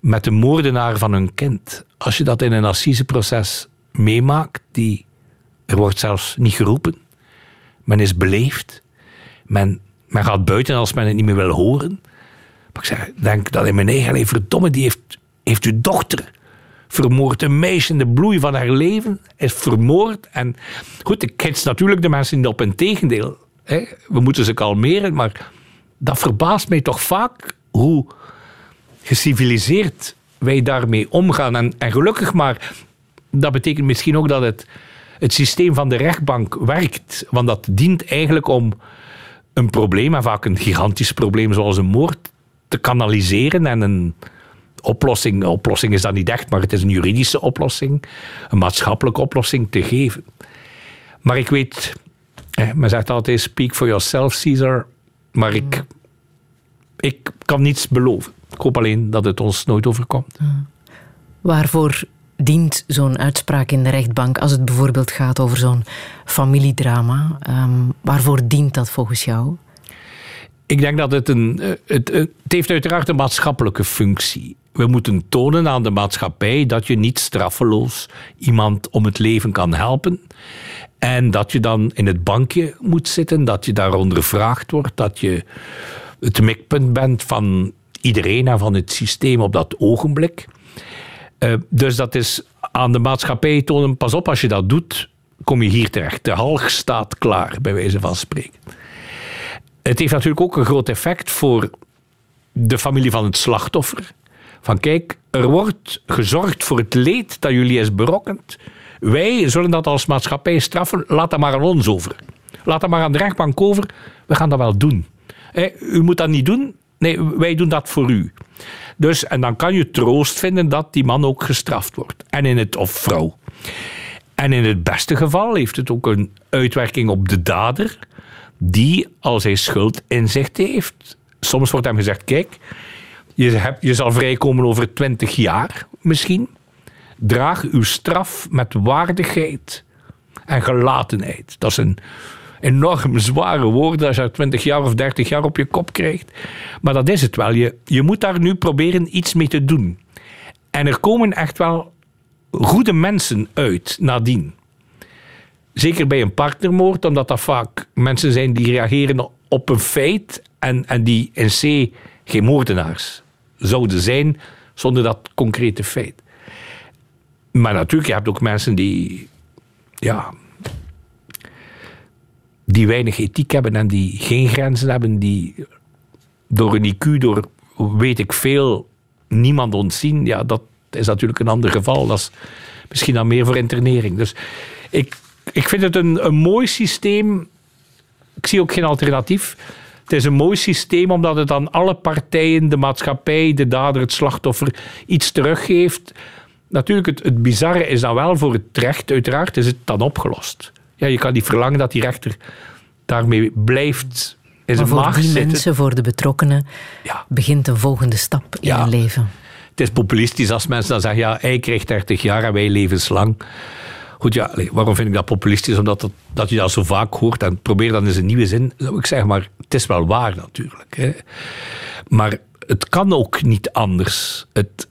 met de moordenaar van hun kind. Als je dat in een assiseproces meemaakt, die, er wordt zelfs niet geroepen. Men is beleefd. Men, men gaat buiten als men het niet meer wil horen. Maar ik zeg, denk dat in mijn eigen leven, verdomme, die heeft, heeft uw dochter vermoord. Een meisje in de bloei van haar leven is vermoord. En goed, ik gids natuurlijk de mensen niet op. Integendeel, hè, we moeten ze kalmeren. Maar dat verbaast mij toch vaak hoe geciviliseerd wij daarmee omgaan. En, en gelukkig maar, dat betekent misschien ook dat het, het systeem van de rechtbank werkt. Want dat dient eigenlijk om een probleem, en vaak een gigantisch probleem zoals een moord, te kanaliseren en een... Oplossing, oplossing is dat niet echt, maar het is een juridische oplossing, een maatschappelijke oplossing te geven. Maar ik weet, men zegt altijd, speak for yourself, Caesar, maar ik, ik kan niets beloven. Ik hoop alleen dat het ons nooit overkomt. Waarvoor dient zo'n uitspraak in de rechtbank als het bijvoorbeeld gaat over zo'n familiedrama? Um, waarvoor dient dat volgens jou? Ik denk dat het een... Het, het heeft uiteraard een maatschappelijke functie. We moeten tonen aan de maatschappij dat je niet straffeloos iemand om het leven kan helpen. En dat je dan in het bankje moet zitten, dat je daar ondervraagd wordt, dat je het mikpunt bent van iedereen en van het systeem op dat ogenblik. Uh, dus dat is aan de maatschappij tonen, pas op, als je dat doet, kom je hier terecht. De halg staat klaar, bij wijze van spreken. Het heeft natuurlijk ook een groot effect voor de familie van het slachtoffer. Van kijk, er wordt gezorgd voor het leed dat jullie is berokkend. Wij zullen dat als maatschappij straffen. Laat dat maar aan ons over. Laat dat maar aan de rechtbank over. We gaan dat wel doen. He, u moet dat niet doen. Nee, wij doen dat voor u. Dus, en dan kan je troost vinden dat die man ook gestraft wordt. En in het, of vrouw. En in het beste geval heeft het ook een uitwerking op de dader, die, als hij schuld in zich heeft... Soms wordt hem gezegd, kijk, je, hebt, je zal vrijkomen over twintig jaar misschien. Draag uw straf met waardigheid en gelatenheid. Dat is een enorm zware woord als je twintig jaar of dertig jaar op je kop krijgt. Maar dat is het wel. Je, je moet daar nu proberen iets mee te doen. En er komen echt wel goede mensen uit nadien. Zeker bij een partnermoord, omdat dat vaak mensen zijn die reageren op een feit en, en die in C geen moordenaars zouden zijn zonder dat concrete feit. Maar natuurlijk, je hebt ook mensen die, ja, die weinig ethiek hebben en die geen grenzen hebben, die door een I Q, door weet ik veel, niemand ontzien. Ja, dat is natuurlijk een ander geval. Dat is misschien dan meer voor internering. Dus ik... Ik vind het een, een mooi systeem. Ik zie ook geen alternatief. Het is een mooi systeem omdat het aan alle partijen, de maatschappij, de dader, het slachtoffer, iets teruggeeft. Natuurlijk, het, het bizarre is dan wel voor het recht, uiteraard, is het dan opgelost. Ja, je kan niet verlangen dat die rechter daarmee blijft in zijn maag zitten. Maar voor die mensen, voor de betrokkenen, ja, begint een volgende stap in ja. hun leven. Het is populistisch als mensen dan zeggen, ja, hij krijgt dertig jaar en wij levenslang. Goed, ja, waarom vind ik dat populistisch? Omdat dat, dat je dat zo vaak hoort en probeer dan eens een nieuwe zin. Ik zeg maar, het is wel waar natuurlijk. Hè. Maar het kan ook niet anders. Het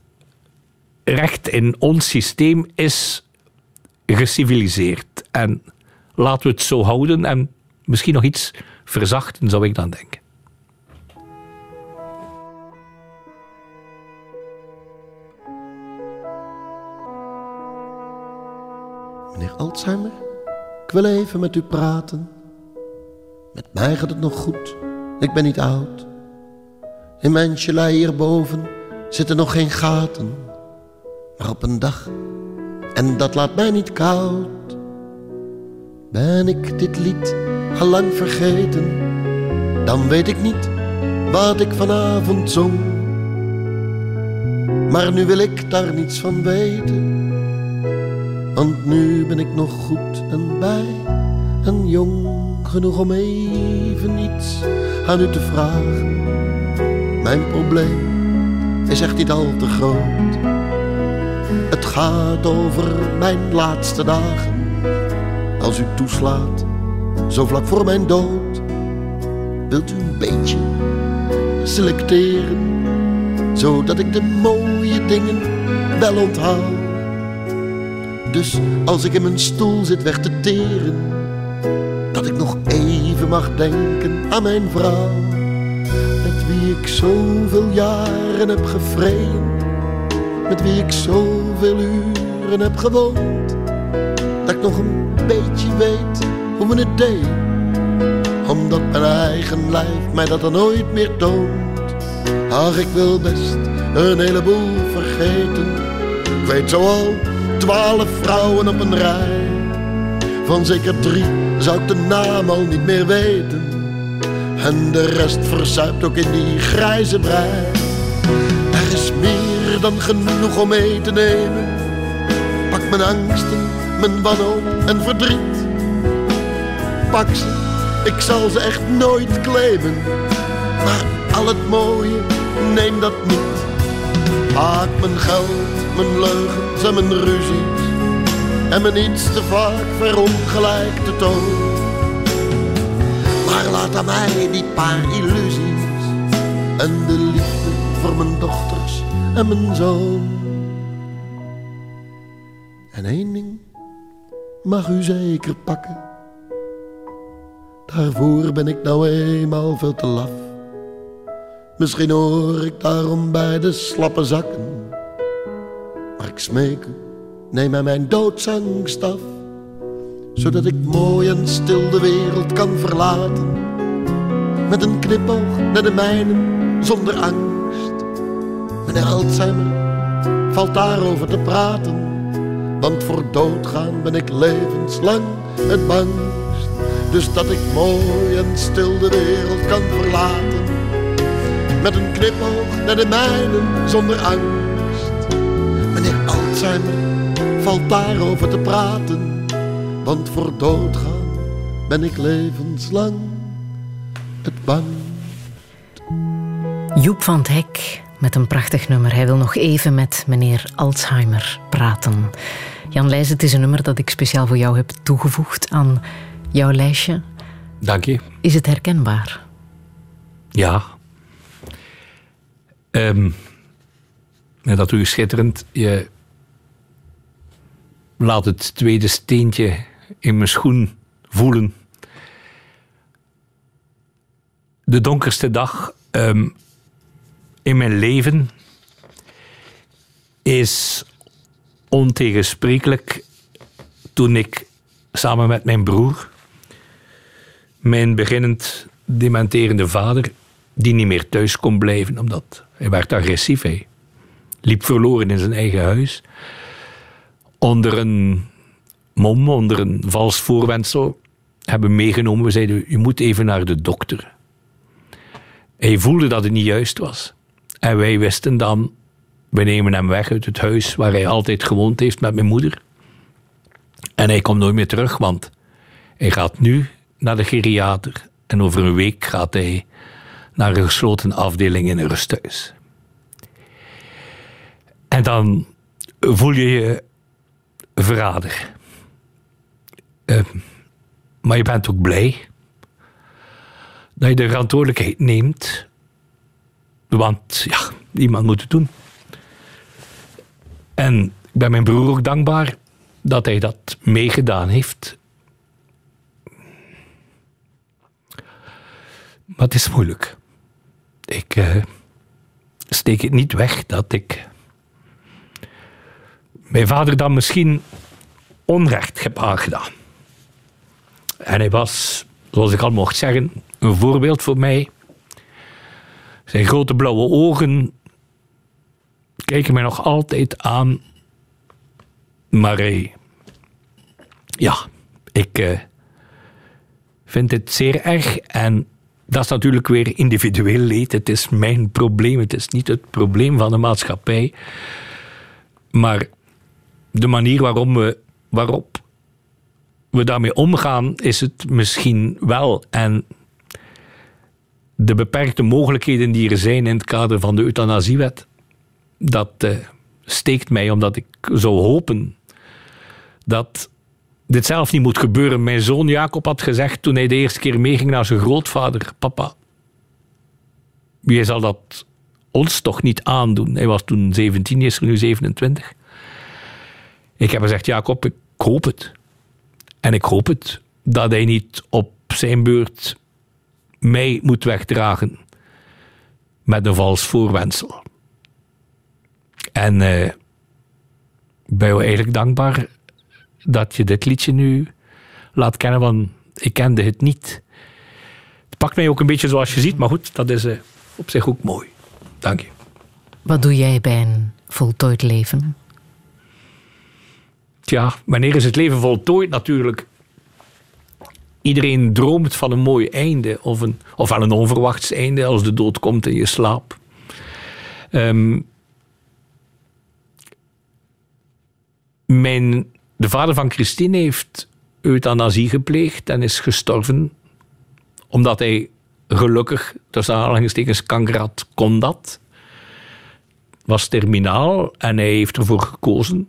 recht in ons systeem is geciviliseerd. En laten we het zo houden en misschien nog iets verzachten, zou ik dan denken. Meneer Alzheimer, ik wil even met u praten. Met mij gaat het nog goed, ik ben niet oud. In mijn chalet hierboven zitten nog geen gaten. Maar op een dag, en dat laat mij niet koud, ben ik dit lied al lang vergeten. Dan weet ik niet wat ik vanavond zong. Maar nu wil ik daar niets van weten. Want nu ben ik nog goed en bij en jong genoeg om even iets aan u te vragen. Mijn probleem is echt niet al te groot. Het gaat over mijn laatste dagen. Als u toeslaat, zo vlak voor mijn dood. Wilt u een beetje selecteren, zodat ik de mooie dingen wel onthoud. Dus als ik in mijn stoel zit weg te teren, dat ik nog even mag denken aan mijn vrouw, met wie ik zoveel jaren heb gevreemd, met wie ik zoveel uren heb gewoond, dat ik nog een beetje weet hoe men het deed, omdat mijn eigen lijf mij dat dan nooit meer toont. Ach, ik wil best een heleboel vergeten. Ik weet zo al twaalf vrouwen op een rij. Van zeker drie zou ik de naam al niet meer weten. En de rest verzuipt ook in die grijze brei. Er is meer dan genoeg om mee te nemen. Pak mijn angsten, mijn wanhoop en verdriet. Pak ze, ik zal ze echt nooit claimen. Maar al het mooie, neem dat niet. Haat mijn geld, mijn leugens en mijn ruzies en me niets te vaak verongelijkte toon. Maar laat aan mij die paar illusies en de liefde voor mijn dochters en mijn zoon. En één ding mag u zeker pakken, daarvoor ben ik nou eenmaal veel te laf. Misschien hoor ik daarom bij de slappe zakken, maar ik smeek u, neem mij mijn doodsangst af, zodat ik mooi en stil de wereld kan verlaten, met een knipoog naar de mijnen, zonder angst. Meneer Alzheimer valt daarover te praten, want voor doodgaan ben ik levenslang het bangst. Dus dat ik mooi en stil de wereld kan verlaten, met een knipoog naar de mijnen zonder angst. Meneer Alzheimer valt daarover te praten, want voor doodgaan ben ik levenslang het bang. Joep van het Hek met een prachtig nummer. Hij wil nog even met meneer Alzheimer praten. Jan Leysen, het is een nummer dat ik speciaal voor jou heb toegevoegd aan jouw lijstje. Dank je. Is het herkenbaar? Ja. Um, dat doe je schitterend. Je laat het tweede steentje in mijn schoen voelen. De donkerste dag um, in mijn leven is ontegensprekelijk toen ik samen met mijn broer, mijn beginnend dementerende vader, die niet meer thuis kon blijven, omdat hij werd agressief. Hij liep verloren in zijn eigen huis. Onder een mom, onder een vals voorwendsel, hebben meegenomen. We zeiden, je moet even naar de dokter. Hij voelde dat het niet juist was. En wij wisten dan, we nemen hem weg uit het huis waar hij altijd gewoond heeft met mijn moeder. En hij komt nooit meer terug, want hij gaat nu naar de geriater. En over een week gaat hij naar een gesloten afdeling in een rusthuis. En dan voel je je verrader. Uh, maar je bent ook blij dat je de verantwoordelijkheid neemt. Want ja, iemand moet het doen. En ik ben mijn broer ook dankbaar dat hij dat meegedaan heeft. Maar het is moeilijk. Ik uh, steek het niet weg dat ik mijn vader dan misschien onrecht heb aangedaan. En hij was, zoals ik al mocht zeggen, een voorbeeld voor mij. Zijn grote blauwe ogen kijken mij nog altijd aan. Maar hij, ja, ik uh, vind het zeer erg. En dat is natuurlijk weer individueel leed. Het is mijn probleem. Het is niet het probleem van de maatschappij. Maar de manier waarom we, waarop we daarmee omgaan, is het misschien wel. En de beperkte mogelijkheden die er zijn in het kader van de euthanasiewet, dat uh, steekt mij, omdat ik zou hopen dat dit zelf niet moet gebeuren. Mijn zoon Jacob had gezegd toen hij de eerste keer meeging naar zijn grootvader: papa, jij zal dat ons toch niet aandoen? Hij was toen zeventien, is er nu zevenentwintig. Ik heb gezegd, Jacob, ik hoop het. En ik hoop het dat hij niet op zijn beurt mij moet wegdragen met een vals voorwendsel. En ik eh, ben jou eigenlijk dankbaar dat je dit liedje nu laat kennen, want ik kende het niet. Het pakt mij ook een beetje zoals je ziet, maar goed, dat is eh, op zich ook mooi. Dank je. Wat doe jij bij een voltooid leven? Ja, wanneer is het leven voltooid natuurlijk? Iedereen droomt van een mooi einde, of een, ofwel een onverwachts einde als de dood komt in je slaap. Um, mijn, de vader van Christine heeft euthanasie gepleegd en is gestorven omdat hij gelukkig, tussen aanhalingstekens, kanker had, kon dat. was terminaal en hij heeft ervoor gekozen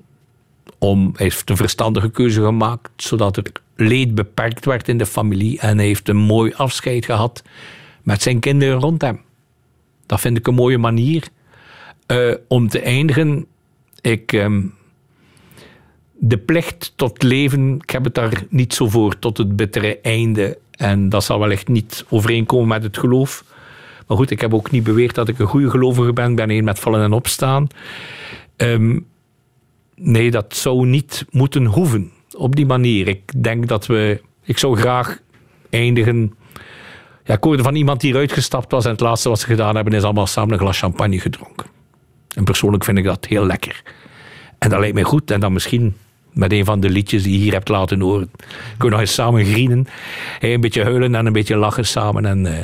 om, hij heeft een verstandige keuze gemaakt, zodat er leed beperkt werd in de familie en hij heeft een mooi afscheid gehad met zijn kinderen rond hem. Dat vind ik een mooie manier. Uh, om te eindigen, ik, um, de plicht tot leven, ik heb het daar niet zo voor, tot het bittere einde. En dat zal wellicht niet overeenkomen met het geloof. Maar goed, ik heb ook niet beweerd dat ik een goede gelovige ben. Ik ben een met vallen en opstaan. Um, nee, dat zou niet moeten hoeven. Op die manier. Ik denk dat we... Ik zou graag eindigen... Ja, ik hoorde van iemand die eruit gestapt was en het laatste wat ze gedaan hebben is allemaal samen een glas champagne gedronken. En persoonlijk vind ik dat heel lekker. En dat lijkt mij goed. En dan misschien met een van de liedjes die je hier hebt laten horen. Kunnen we nog eens samen grienen. Een beetje huilen en een beetje lachen samen. En, uh,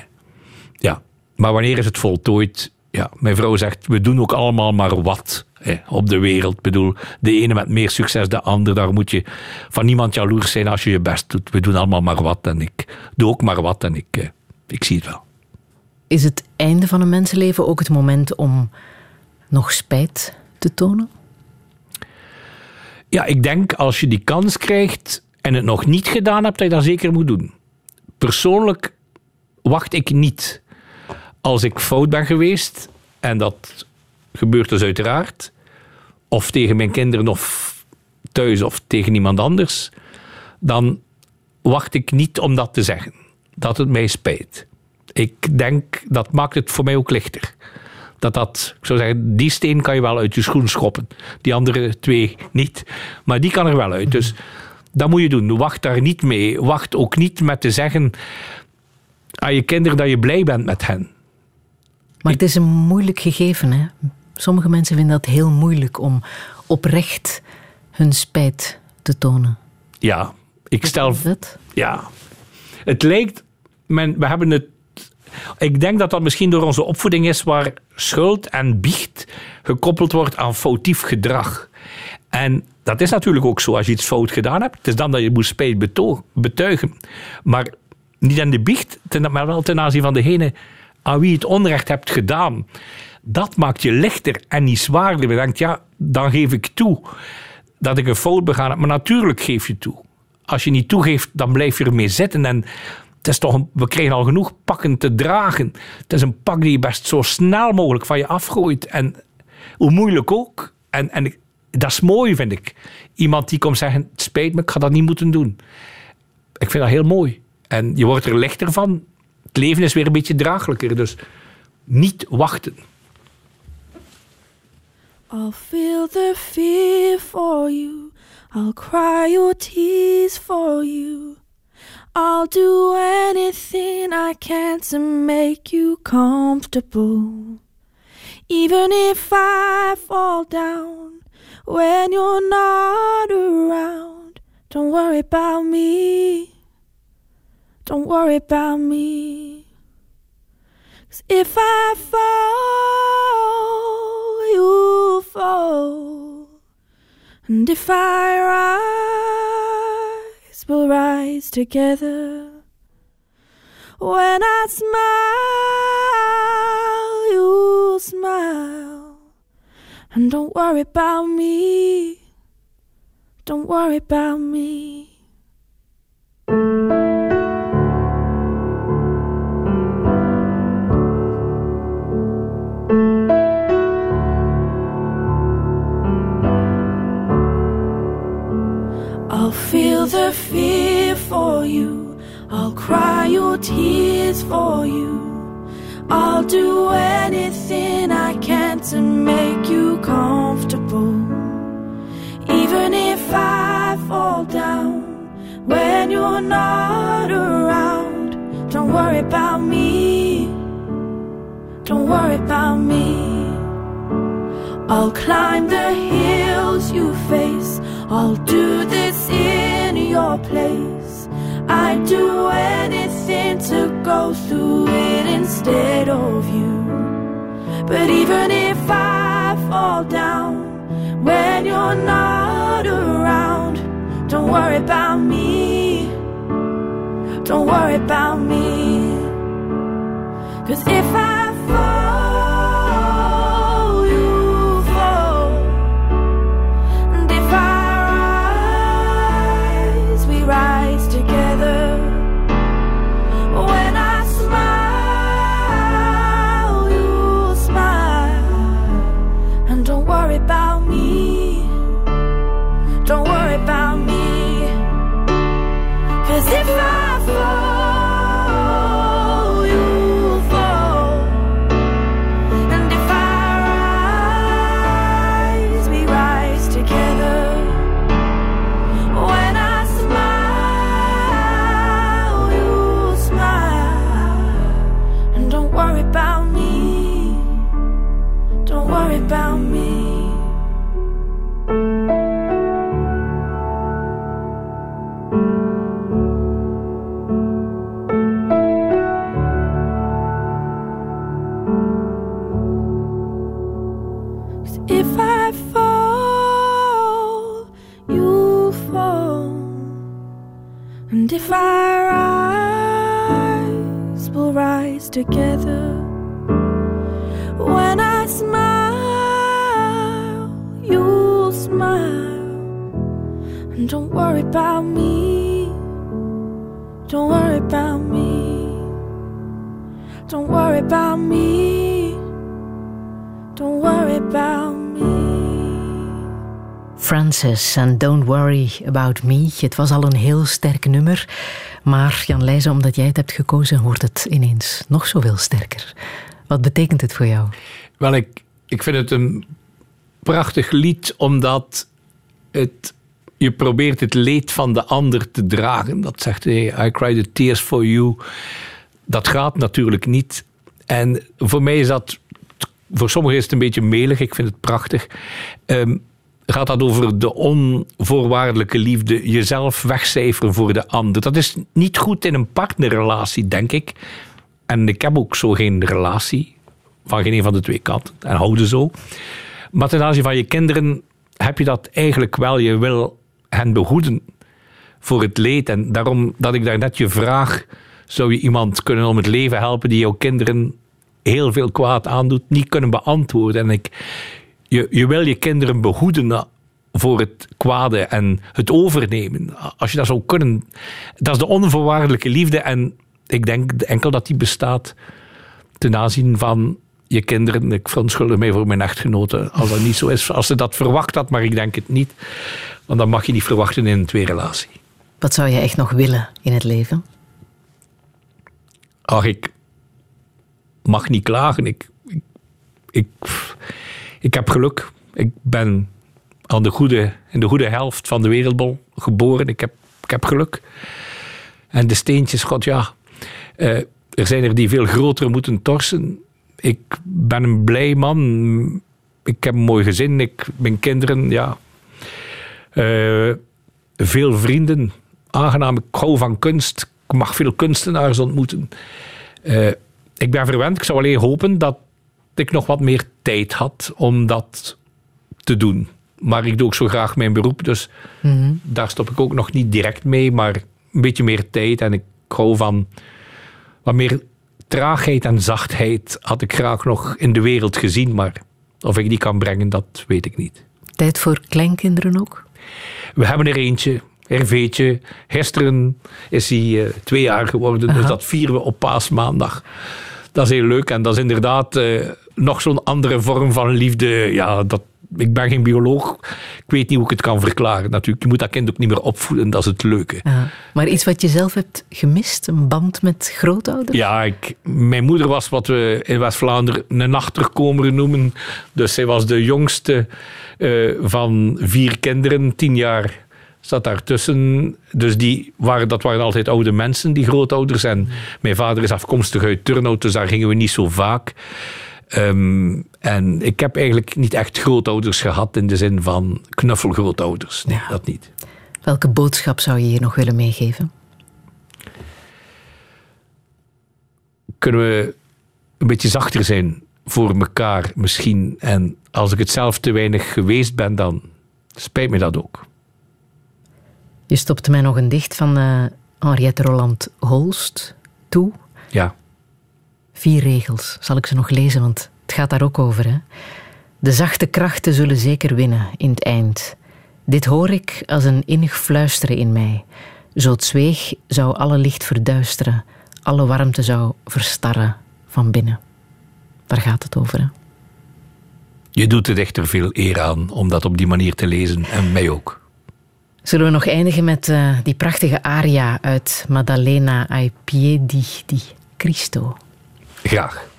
ja. Maar wanneer is het voltooid? Ja, mijn vrouw zegt, we doen ook allemaal maar wat hè, op de wereld. Ik bedoel, de ene met meer succes, de ander. Daar moet je van niemand jaloers zijn als je je best doet. We doen allemaal maar wat. En ik doe ook maar wat. En ik... Uh, Ik zie het wel. Is het einde van een mensenleven ook het moment om nog spijt te tonen? Ja, ik denk als je die kans krijgt en het nog niet gedaan hebt, dat je dat zeker moet doen. Persoonlijk wacht ik niet. Als ik fout ben geweest, en dat gebeurt dus uiteraard, of tegen mijn kinderen of thuis of tegen iemand anders, dan wacht ik niet om dat te zeggen. Dat het mij spijt. Ik denk, dat maakt het voor mij ook lichter. Dat dat, ik zou zeggen, die steen kan je wel uit je schoen schoppen. Die andere twee niet. Maar die kan er wel uit. Dus dat moet je doen. Wacht daar niet mee. Wacht ook niet met te zeggen aan je kinderen dat je blij bent met hen. Maar het is een moeilijk gegeven, hè? Sommige mensen vinden dat heel moeilijk om oprecht hun spijt te tonen. Ja, ik stel... Ja. Het lijkt, men, we hebben het, ik denk dat dat misschien door onze opvoeding is waar schuld en biecht gekoppeld wordt aan foutief gedrag. En dat is natuurlijk ook zo als je iets fout gedaan hebt. Het is dan dat je moet spijt betoog, betuigen. Maar niet aan de biecht, ten, maar wel ten aanzien van degene aan wie je het onrecht hebt gedaan. Dat maakt je lichter en niet zwaarder. Je denkt, ja, dan geef ik toe dat ik een fout begaan heb. Maar natuurlijk geef je toe. Als je niet toegeeft, dan blijf je ermee zitten. En het is toch een, we krijgen al genoeg pakken te dragen. Het is een pak die je best zo snel mogelijk van je afgooit. En hoe moeilijk ook. En, en dat is mooi, vind ik. Iemand die komt zeggen, het spijt me, ik ga dat niet moeten doen. Ik vind dat heel mooi. En je wordt er lichter van. Het leven is weer een beetje draaglijker. Dus niet wachten. I'll feel the fear for you. I'll cry your tears for you. I'll do anything I can to make you comfortable. Even if I fall down when you're not around, don't worry about me. Don't worry about me. 'Cause if I fall, you'll fall. And if I rise, we'll rise together. When I smile, you'll smile. And don't worry about me. Don't worry about me. I'll feel the fear for you. I'll cry your tears for you. I'll do anything I can to make you comfortable. Even if I fall down when you're not around, don't worry about me. Don't worry about me. I'll climb the hills you face. I'll do this in your place. I'd do anything to go through it instead of you. But even if I fall down when you're not around, don't worry about me. Don't worry about me. 'Cause if I fall, you worry about me. Together, when I smile, you'll smile, and don't worry about me, don't worry about me, don't worry about me, don't worry about me. Francis and Don't Worry About Me, het was al een heel sterk nummer. Maar Jan Leysen, omdat jij het hebt gekozen, hoort het ineens nog zoveel sterker. Wat betekent het voor jou? Wel, ik, ik vind het een prachtig lied, omdat het, je probeert het leed van de ander te dragen. Dat zegt hij, I cry the tears for you. Dat gaat natuurlijk niet. En voor mij is dat, voor sommigen is het een beetje melig, ik vind het prachtig. Um, Gaat dat over de onvoorwaardelijke liefde, jezelf wegcijferen voor de ander. Dat is niet goed in een partnerrelatie, denk ik. En ik heb ook zo geen relatie, van geen een van de twee kanten. En houden zo. Maar ten aanzien van je kinderen heb je dat eigenlijk wel. Je wil hen behoeden voor het leed. En daarom dat ik daarnet je vraag, zou je iemand kunnen om het leven helpen die jouw kinderen heel veel kwaad aandoet, niet kunnen beantwoorden. En ik... Je, je wil je kinderen behoeden voor het kwade en het overnemen. Als je dat zou kunnen. Dat is de onvoorwaardelijke liefde. En ik denk enkel dat die bestaat ten aanzien van je kinderen. Ik verontschuldig mij voor mijn echtgenoten. Als dat niet zo is. Als ze dat verwacht had, maar ik denk het niet. Want dat mag je niet verwachten in een tweerelatie. Wat zou je echt nog willen in het leven? Ach, ik mag niet klagen. Ik... ik, ik Ik heb geluk. Ik ben aan de goede, in de goede helft van de wereldbol geboren. Ik heb, ik heb geluk. En de steentjes, god ja. Uh, er zijn er die veel groter moeten torsen. Ik ben een blij man. Ik heb een mooi gezin. Ik, mijn kinderen, ja. Uh, veel vrienden. Aangenaam. Ik hou van kunst. Ik mag veel kunstenaars ontmoeten. Uh, ik ben verwend. Ik zou alleen hopen dat ik nog wat meer tijd had om dat te doen. Maar ik doe ook zo graag mijn beroep, dus mm-hmm. daar stop ik ook nog niet direct mee, maar een beetje meer tijd. En ik hou van wat meer traagheid en zachtheid had ik graag nog in de wereld gezien, maar of ik die kan brengen, dat weet ik niet. Tijd voor kleinkinderen ook? We hebben er eentje, Hervétje. Gisteren is hij uh, twee jaar geworden, Aha. dus dat vieren we op Paasmaandag. Dat is heel leuk en dat is inderdaad uh, nog zo'n andere vorm van liefde. Ja, dat, ik ben geen bioloog. Ik weet niet hoe ik het kan verklaren natuurlijk. Je moet dat kind ook niet meer opvoeden, dat is het leuke. Ja, maar iets wat je zelf hebt gemist? Een band met grootouders? Ja, ik, mijn moeder was wat we in West-Vlaanderen een achterkomer noemen. Dus zij was de jongste uh, van vier kinderen, tien jaar zat daartussen. Dus die waren, dat waren altijd oude mensen, die grootouders. En mijn vader is afkomstig uit Turnhout, dus daar gingen we niet zo vaak. Um, en ik heb eigenlijk niet echt grootouders gehad in de zin van knuffelgrootouders. Nee, ja. dat niet. Welke boodschap zou je hier nog willen meegeven? Kunnen we een beetje zachter zijn voor elkaar misschien? En als ik het zelf te weinig geweest ben, dan spijt me dat ook. Je stopte mij nog een dicht van uh, Henriette Roland Holst toe. Ja. Vier regels. Zal ik ze nog lezen, want het gaat daar ook over. Hè? De zachte krachten zullen zeker winnen in het eind. Dit hoor ik als een innig fluisteren in mij. Zo het zweeg zou alle licht verduisteren. Alle warmte zou verstarren van binnen. Daar gaat het over. Hè? Je doet het echt er veel eer aan om dat op die manier te lezen. En mij ook. Zullen we nog eindigen met uh, die prachtige aria uit Maddalena ai piedi di Cristo? Graag.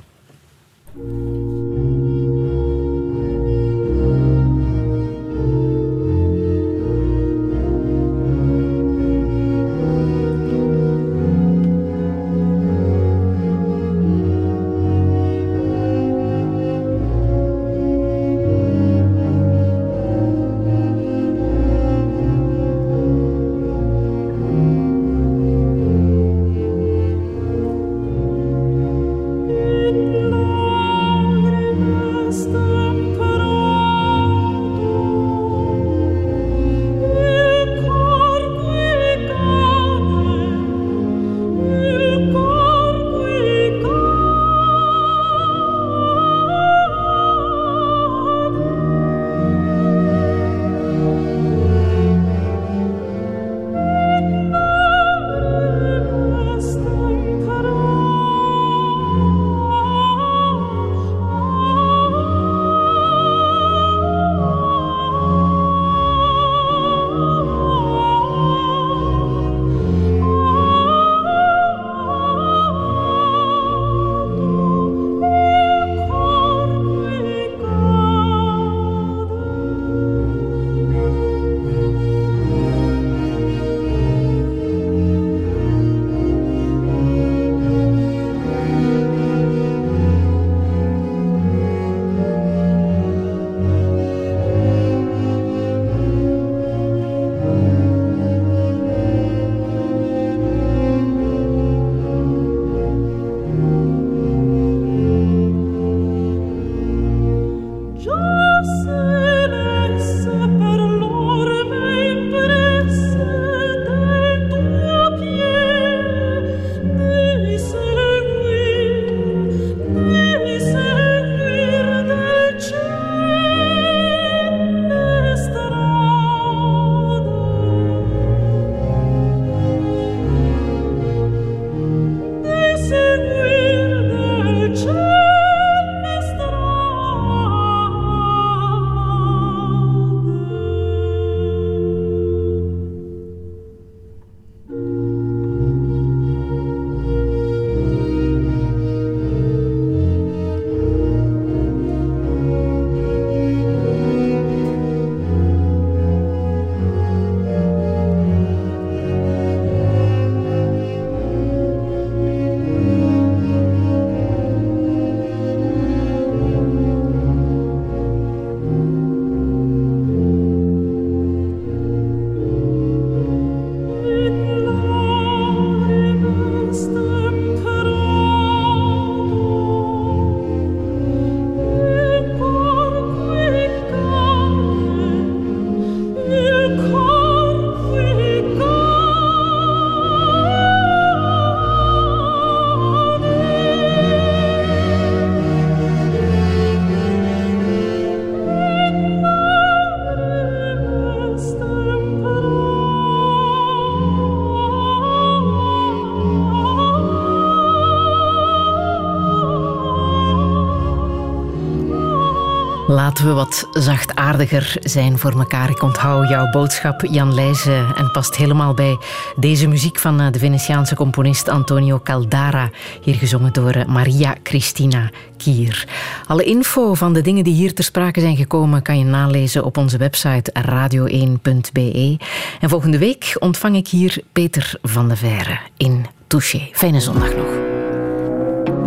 Laten we wat zachtaardiger zijn voor elkaar. Ik onthoud jouw boodschap, Jan Leysen, en past helemaal bij deze muziek van de Venetiaanse componist Antonio Caldara, hier gezongen door Maria Cristina Kier. Alle info van de dingen die hier ter sprake zijn gekomen kan je nalezen op onze website radio één punt be. En volgende week ontvang ik hier Peter van den Verre in Touché. Fijne zondag nog.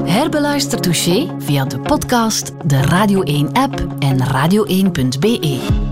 Herbeluister Touché via de podcast, de Radio één app en radio één punt be.